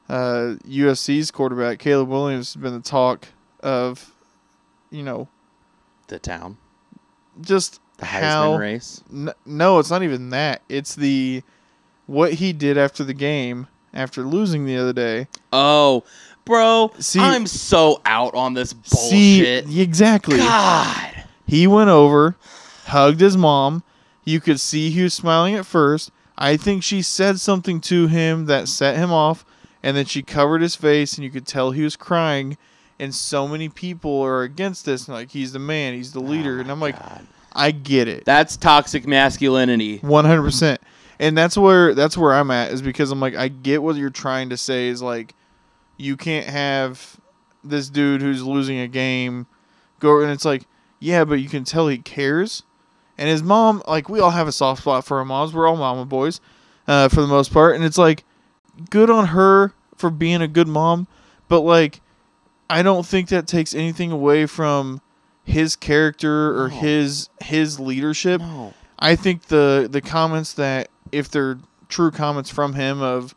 uh, U S C's quarterback, Caleb Williams, has been the talk of, you know. The town. Just the Heisman how, race. N- no, it's not even that. It's the what he did after the game, after losing the other day. Oh, bro, see, I'm so out on this bullshit. See, exactly. God. He went over, hugged his mom. You could see he was smiling at first. I think she said something to him that set him off, and then she covered his face, and you could tell he was crying. And so many people are against this. And like, he's the man. He's the leader. Oh, and I'm like, God. I get it. That's toxic masculinity. one hundred percent. And that's where that's where I'm at, is because I'm like, I get what you're trying to say is like, you can't have this dude who's losing a game go. And it's like, yeah, but you can tell he cares. And his mom, like, we all have a soft spot for our moms. We're all mama boys uh, for the most part. And it's like, good on her for being a good mom. But like, I don't think that takes anything away from his character or no. his his leadership. No. I think the the comments that, if they're true comments from him, of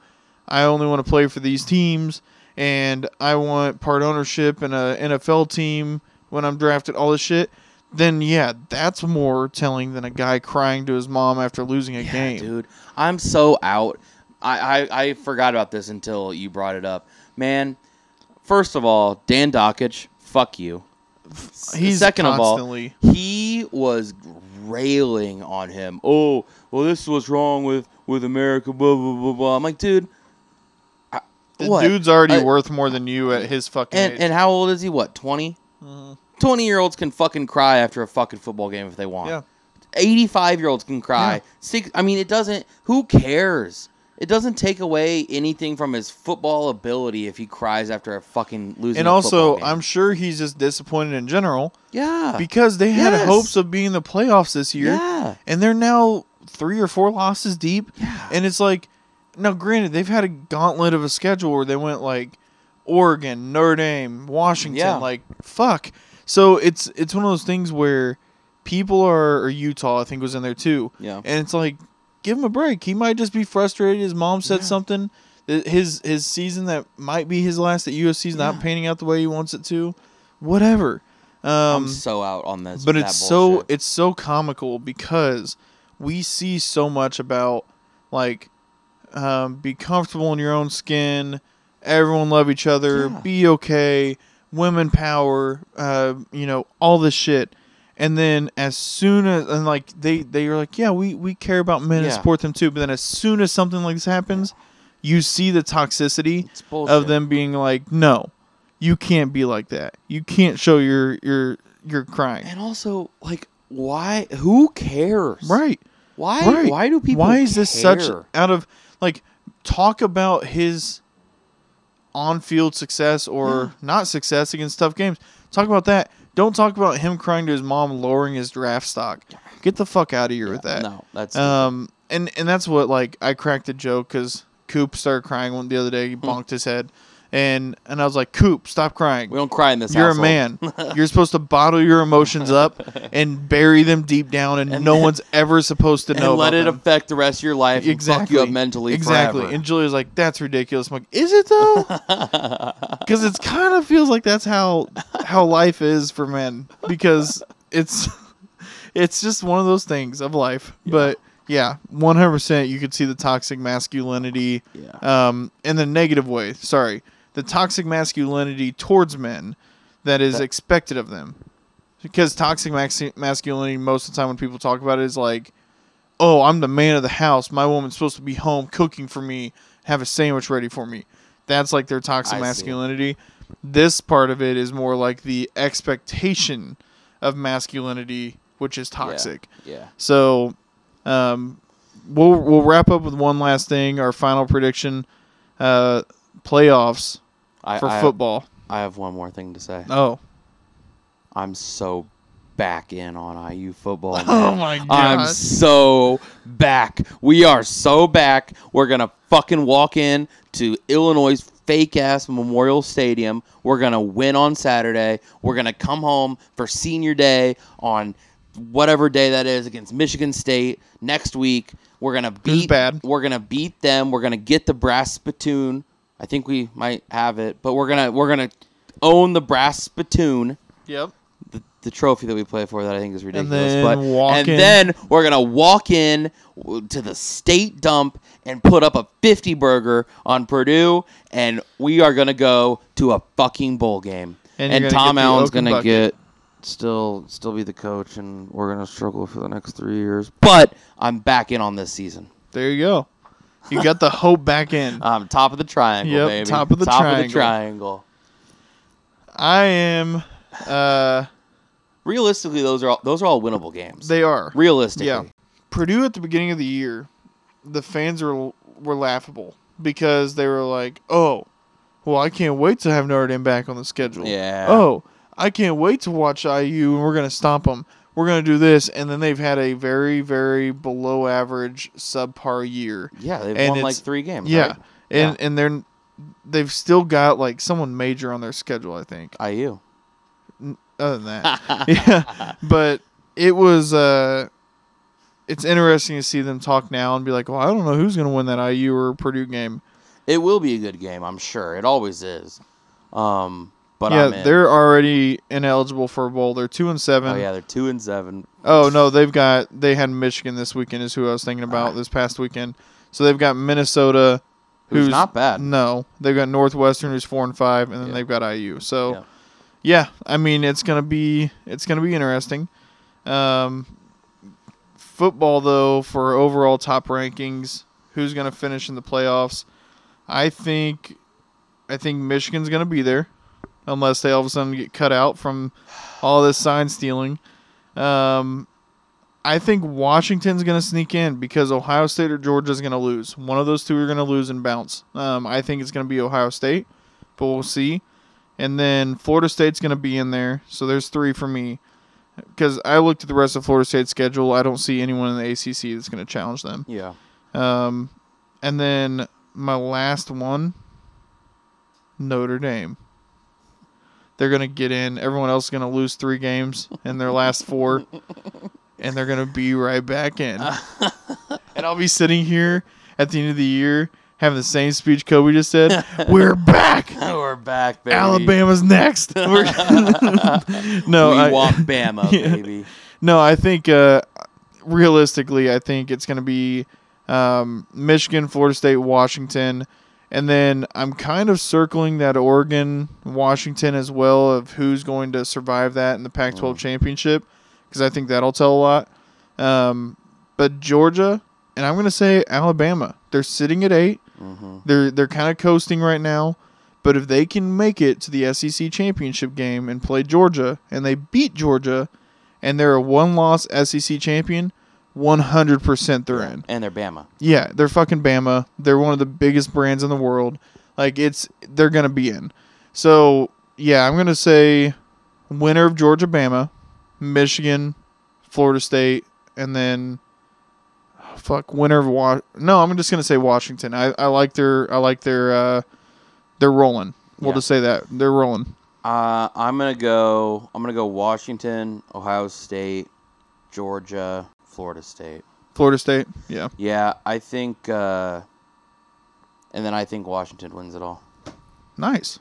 I only want to play for these teams and I want part ownership in a N F L team when I'm drafted, all this shit, then yeah, that's more telling than a guy crying to his mom after losing a yeah, game. Dude, I'm so out. I, I, I forgot about this until you brought it up. Man, first of all, Dan Dockich, fuck you. He's Second constantly. of all, he was railing on him. Oh, well, this was wrong with, with America, blah, blah, blah, blah. I'm like, dude. I, the what? dude's already I, worth more than you at his fucking and, age. And how old is he? What, twenty? twenty-year-olds can fucking cry after a fucking football game if they want. Yeah. eighty-five-year-olds can cry. Yeah. Six, I mean, it doesn't – who cares? It doesn't take away anything from his football ability if he cries after a fucking losing. And also, I'm sure he's just disappointed in general. Yeah. Because they yes. had hopes of being in the playoffs this year. Yeah. And they're now three or four losses deep. Yeah. And it's like, now granted, they've had a gauntlet of a schedule where they went like Oregon, Notre Dame, Washington, yeah. like, fuck. So it's it's one of those things where people are, or Utah, I think, was in there too. Yeah. And it's like, give him a break. He might just be frustrated. His mom said yeah. something. His his season that might be his last at U S C is yeah. not panning out the way he wants it to. Whatever. Um, I'm so out on this. But it's so it's so comical because we see so much about like um, be comfortable in your own skin. Everyone love each other. Yeah. Be okay. Women power. Uh, you know, all this shit. And then as soon as, and like, they, they are like, yeah, we, we care about men yeah. and support them too. But then as soon as something like this happens, you see the toxicity of them being like, no, you can't be like that. You can't show your, your, your crying. And also, like, why, who cares? Right. Why, right. why do people Why is care? This such out of, like, talk about his on-field success or yeah. not success against tough games. Talk about that. Don't talk about him crying to his mom lowering his draft stock. Get the fuck out of here yeah, with that. No, that's um, and and that's what like I cracked a joke because Coop started crying one the other day. He bonked his head, and and I was like, Coop, stop crying. We don't cry in this. You're household. A man. You're supposed to bottle your emotions up and bury them deep down, and, and no then, one's ever supposed to know. And let about it them. Affect the rest of your life. Exactly. And fuck you up mentally. Exactly. Forever. And Julia's like, that's ridiculous. I'm like, is it though? Because it kind of feels like that's how. how life is for men because it's it's just one of those things of life yeah. but yeah one hundred percent you could see the toxic masculinity yeah. um in the negative way sorry the toxic masculinity towards men that is that- expected of them because toxic maxi- masculinity most of the time when people talk about it is like, oh, I'm the man of the house, my woman's supposed to be home cooking for me, have a sandwich ready for me. That's like their toxic I masculinity see. This part of it is more like the expectation of masculinity, which is toxic. Yeah. yeah. So, um, we'll we'll wrap up with one last thing. Our final prediction, uh, playoffs I, for I football. Have, I have one more thing to say. Oh, I'm so back in on I U football. Man. Oh my god! I'm so back. We are so back. We're gonna fucking walk in to Illinois' fake-ass Memorial Stadium. We're going to win on Saturday. We're going to come home for Senior Day on whatever day that is against Michigan State next week. We're going to beat bad. We're going to beat them. We're going to get the brass spittoon. I think we might have it, but we're going to we're going to own the brass spittoon. Yep. The, the trophy that we play for that I think is ridiculous. And then, but, and then we're going to walk in to the state dump and put up a fifty burger on Purdue, and we are going to go to a fucking bowl game. And, and Tom Allen's going to get still still be the coach, and we're going to struggle for the next three years. But I'm back in on this season. There you go. You got the hope back in. Um, top of the triangle, yep, baby. Top of the top triangle. Top of the triangle. I am... Uh, Realistically, those are all, those are all winnable games. They are. Realistically. Yeah. Purdue at the beginning of the year, the fans were were laughable because they were like, "Oh, well, I can't wait to have Notre Dame back on the schedule." Yeah. "Oh, I can't wait to watch I U and we're going to stomp them. We're going to do this." And then they've had a very very below average subpar year. Yeah, they've and won like three games, yeah. Right? And yeah. and they're they've still got like someone major on their schedule, I think. I U. Other than that. Yeah. But it was uh it's interesting to see them talk now and be like, well, I don't know who's gonna win that I U or Purdue game. It will be a good game, I'm sure. It always is. Um but yeah, I'm in. They're already ineligible for a bowl. They're two and seven. Oh yeah, they're two and seven. Oh no, they've got they had Michigan this weekend is who I was thinking about right. this past weekend. So they've got Minnesota who's, who's not bad. No. They've got Northwestern who's four and five, and then yeah. they've got I U. So yeah. Yeah, I mean it's gonna be it's gonna be interesting. Um, football though, for overall top rankings, who's gonna finish in the playoffs? I think I think Michigan's gonna be there, unless they all of a sudden get cut out from all this sign stealing. Um, I think Washington's going to sneak in because Ohio State or Georgia's going to lose. One of those two are going to lose and bounce. Um, I think it's going to be Ohio State, but we'll see. And then Florida State's going to be in there, so there's three for me. Because I looked at the rest of Florida State's schedule, I don't see anyone in the A C C that's going to challenge them. Yeah. Um, and then my last one, Notre Dame. They're going to get in. Everyone else is going to lose three games in their last four, and they're going to be right back in. And I'll be sitting here at the end of the year having the same speech Coby just said. We're back. We're back, baby. Alabama's next. no, we I, want Bama, yeah. baby. No, I think uh, realistically, I think it's going to be um, Michigan, Florida State, Washington, and then I'm kind of circling that Oregon, Washington as well of who's going to survive that in the Pac twelve oh. championship because I think that'll tell a lot. Um, but Georgia and I'm going to say Alabama. They're sitting at eight. Mm-hmm. They're they're kind of coasting right now, but if they can make it to the S E C championship game and play Georgia, and they beat Georgia, and they're a one-loss S E C champion, one hundred percent they're in. And they're Bama. Yeah, they're fucking Bama. They're one of the biggest brands in the world. Like it's they're gonna be in. So yeah, I'm gonna say winner of Georgia, Bama, Michigan, Florida State, and then. Fuck winner of Wa- no, I'm just gonna say Washington. I, I like their I like their uh, they're rolling. We'll yeah. just say that they're rolling. Uh, I'm gonna go. I'm gonna go Washington, Ohio State, Georgia, Florida State. Florida State. Yeah. Yeah, I think. Uh, and then I think Washington wins it all. Nice.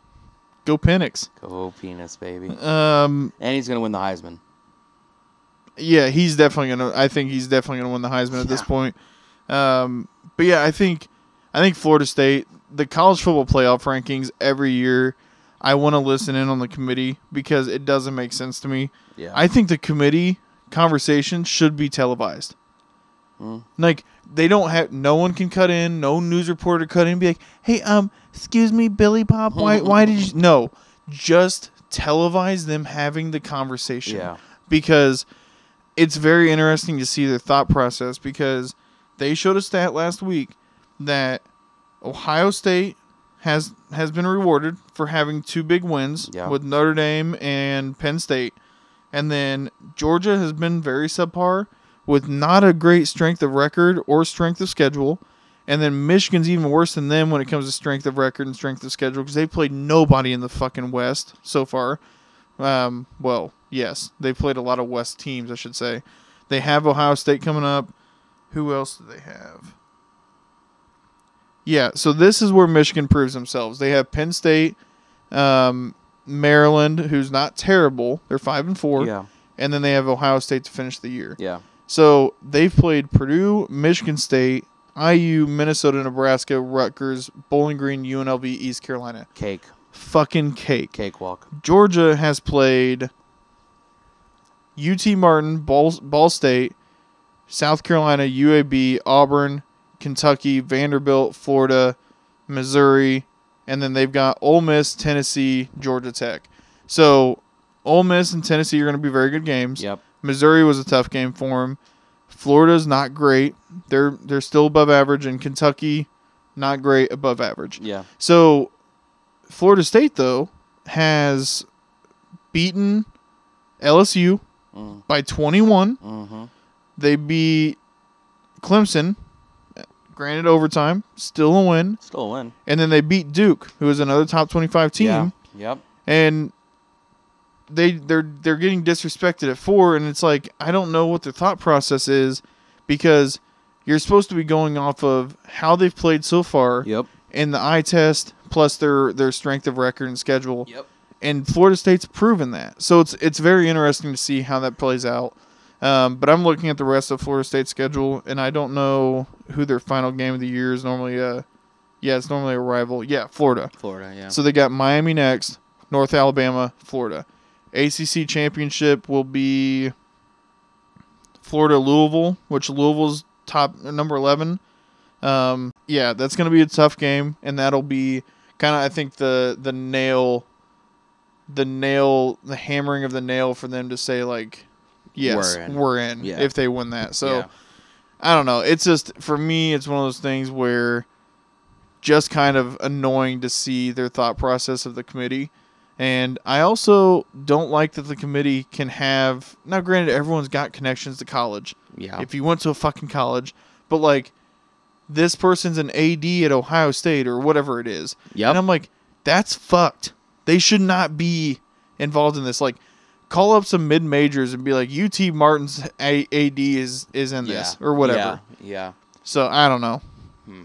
Go Penix. Go Penis, baby. Um, and he's gonna win the Heisman. Yeah, he's definitely gonna. I think he's definitely gonna win the Heisman yeah. at this point. Um, but yeah, I think, I think Florida State, the college football playoff rankings every year, I want to listen in on the committee because it doesn't make sense to me. Yeah, I think the committee conversation should be televised. Mm. Like they don't have. No one can cut in. No news reporter cut in. And be like, hey, um, excuse me, Billy Bob White. Why did you? No, just televise them having the conversation. Yeah, because. It's very interesting to see their thought process because they showed a stat last week that Ohio State has has been rewarded for having two big wins yeah. with Notre Dame and Penn State. And then Georgia has been very subpar with not a great strength of record or strength of schedule. And then Michigan's even worse than them when it comes to strength of record and strength of schedule because they played nobody in the fucking West so far. Um, well... Yes, they played a lot of West teams, I should say. They have Ohio State coming up. Who else do they have? Yeah, so this is where Michigan proves themselves. They have Penn State, um, Maryland, who's not terrible. They're five and four. Yeah. And then they have Ohio State to finish the year. Yeah. So they've played Purdue, Michigan State, I U, Minnesota, Nebraska, Rutgers, Bowling Green, U N L V, East Carolina. Cake. Fucking cake. Cakewalk. Georgia has played... U T Martin, Ball, Ball State, South Carolina, U A B, Auburn, Kentucky, Vanderbilt, Florida, Missouri, and then they've got Ole Miss, Tennessee, Georgia Tech. So Ole Miss and Tennessee are going to be very good games. Yep. Missouri was a tough game for them. Florida's not great. They're they're still above average, and Kentucky, not great, above average. Yeah. So Florida State, though, has beaten L S U. Mm. By twenty-one, mm-hmm. they beat Clemson, granted overtime, still a win. Still a win. And then they beat Duke, who is another top twenty-five team. Yeah. Yep. And they, they're they're getting disrespected at four, and it's like, I don't know what their thought process is because you're supposed to be going off of how they've played so far yep. and the eye test plus their, their strength of record and schedule. Yep. And Florida State's proven that. So it's it's very interesting to see how that plays out. Um, but I'm looking at the rest of Florida State's schedule, and I don't know who their final game of the year is normally. A, yeah, it's normally a rival. Yeah, Florida. Florida, yeah. So they got Miami next, North Alabama, Florida. A C C championship will be Florida-Louisville, which Louisville's top number eleven. Um, yeah, that's going to be a tough game, and that'll be kind of, I think, the the nail – the nail, the hammering of the nail for them to say, like, yes, we're in, we're in yeah. if they win that. So, yeah. I don't know. It's just, for me, it's one of those things where just kind of annoying to see their thought process of the committee. And I also don't like that the committee can have, now granted, everyone's got connections to college. Yeah. If you went to a fucking college, but like, this person's an A D at Ohio State or whatever it is. Yep. And I'm like, that's fucked. They should not be involved in this. Like, call up some mid-majors and be like, U T Martin's A- AD is, is in yeah. this or whatever. Yeah, yeah. So, I don't know. Hmm.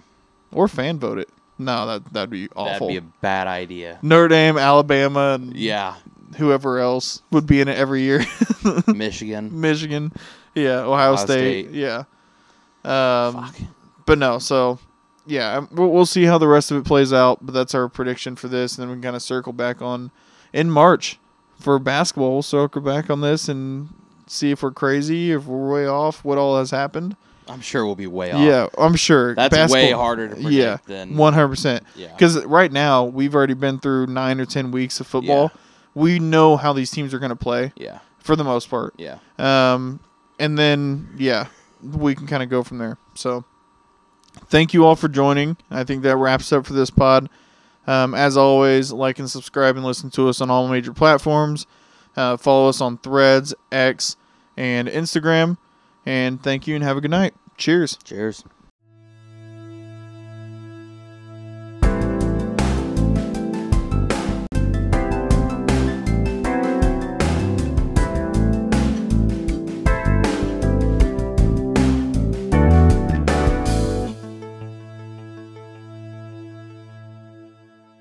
Or fan vote it. No, that, that'd be awful. That'd be a bad idea. Notre Dame, Alabama, and yeah. whoever else would be in it every year. Michigan. Michigan. Yeah, Ohio, Ohio State. State. Yeah. Um, Fuck. But no, so, yeah, we'll see how the rest of it plays out, but that's our prediction for this, and then we can kind of circle back on in March for basketball. We'll circle back on this and see if we're crazy, if we're way off, what all has happened. I'm sure we'll be way off. Yeah, I'm sure. That's basketball, way harder to predict yeah, than... one hundred percent. Yeah, one hundred percent. Because right now, we've already been through nine or ten weeks of football. Yeah. We know how these teams are going to play. Yeah. For the most part. Yeah. Um, and then, yeah, we can kind of go from there, so... Thank you all for joining. I think that wraps up for this pod. Um, as always, like and subscribe and listen to us on all major platforms. Uh, follow us on Threads, X, and Instagram. And thank you and have a good night. Cheers. Cheers.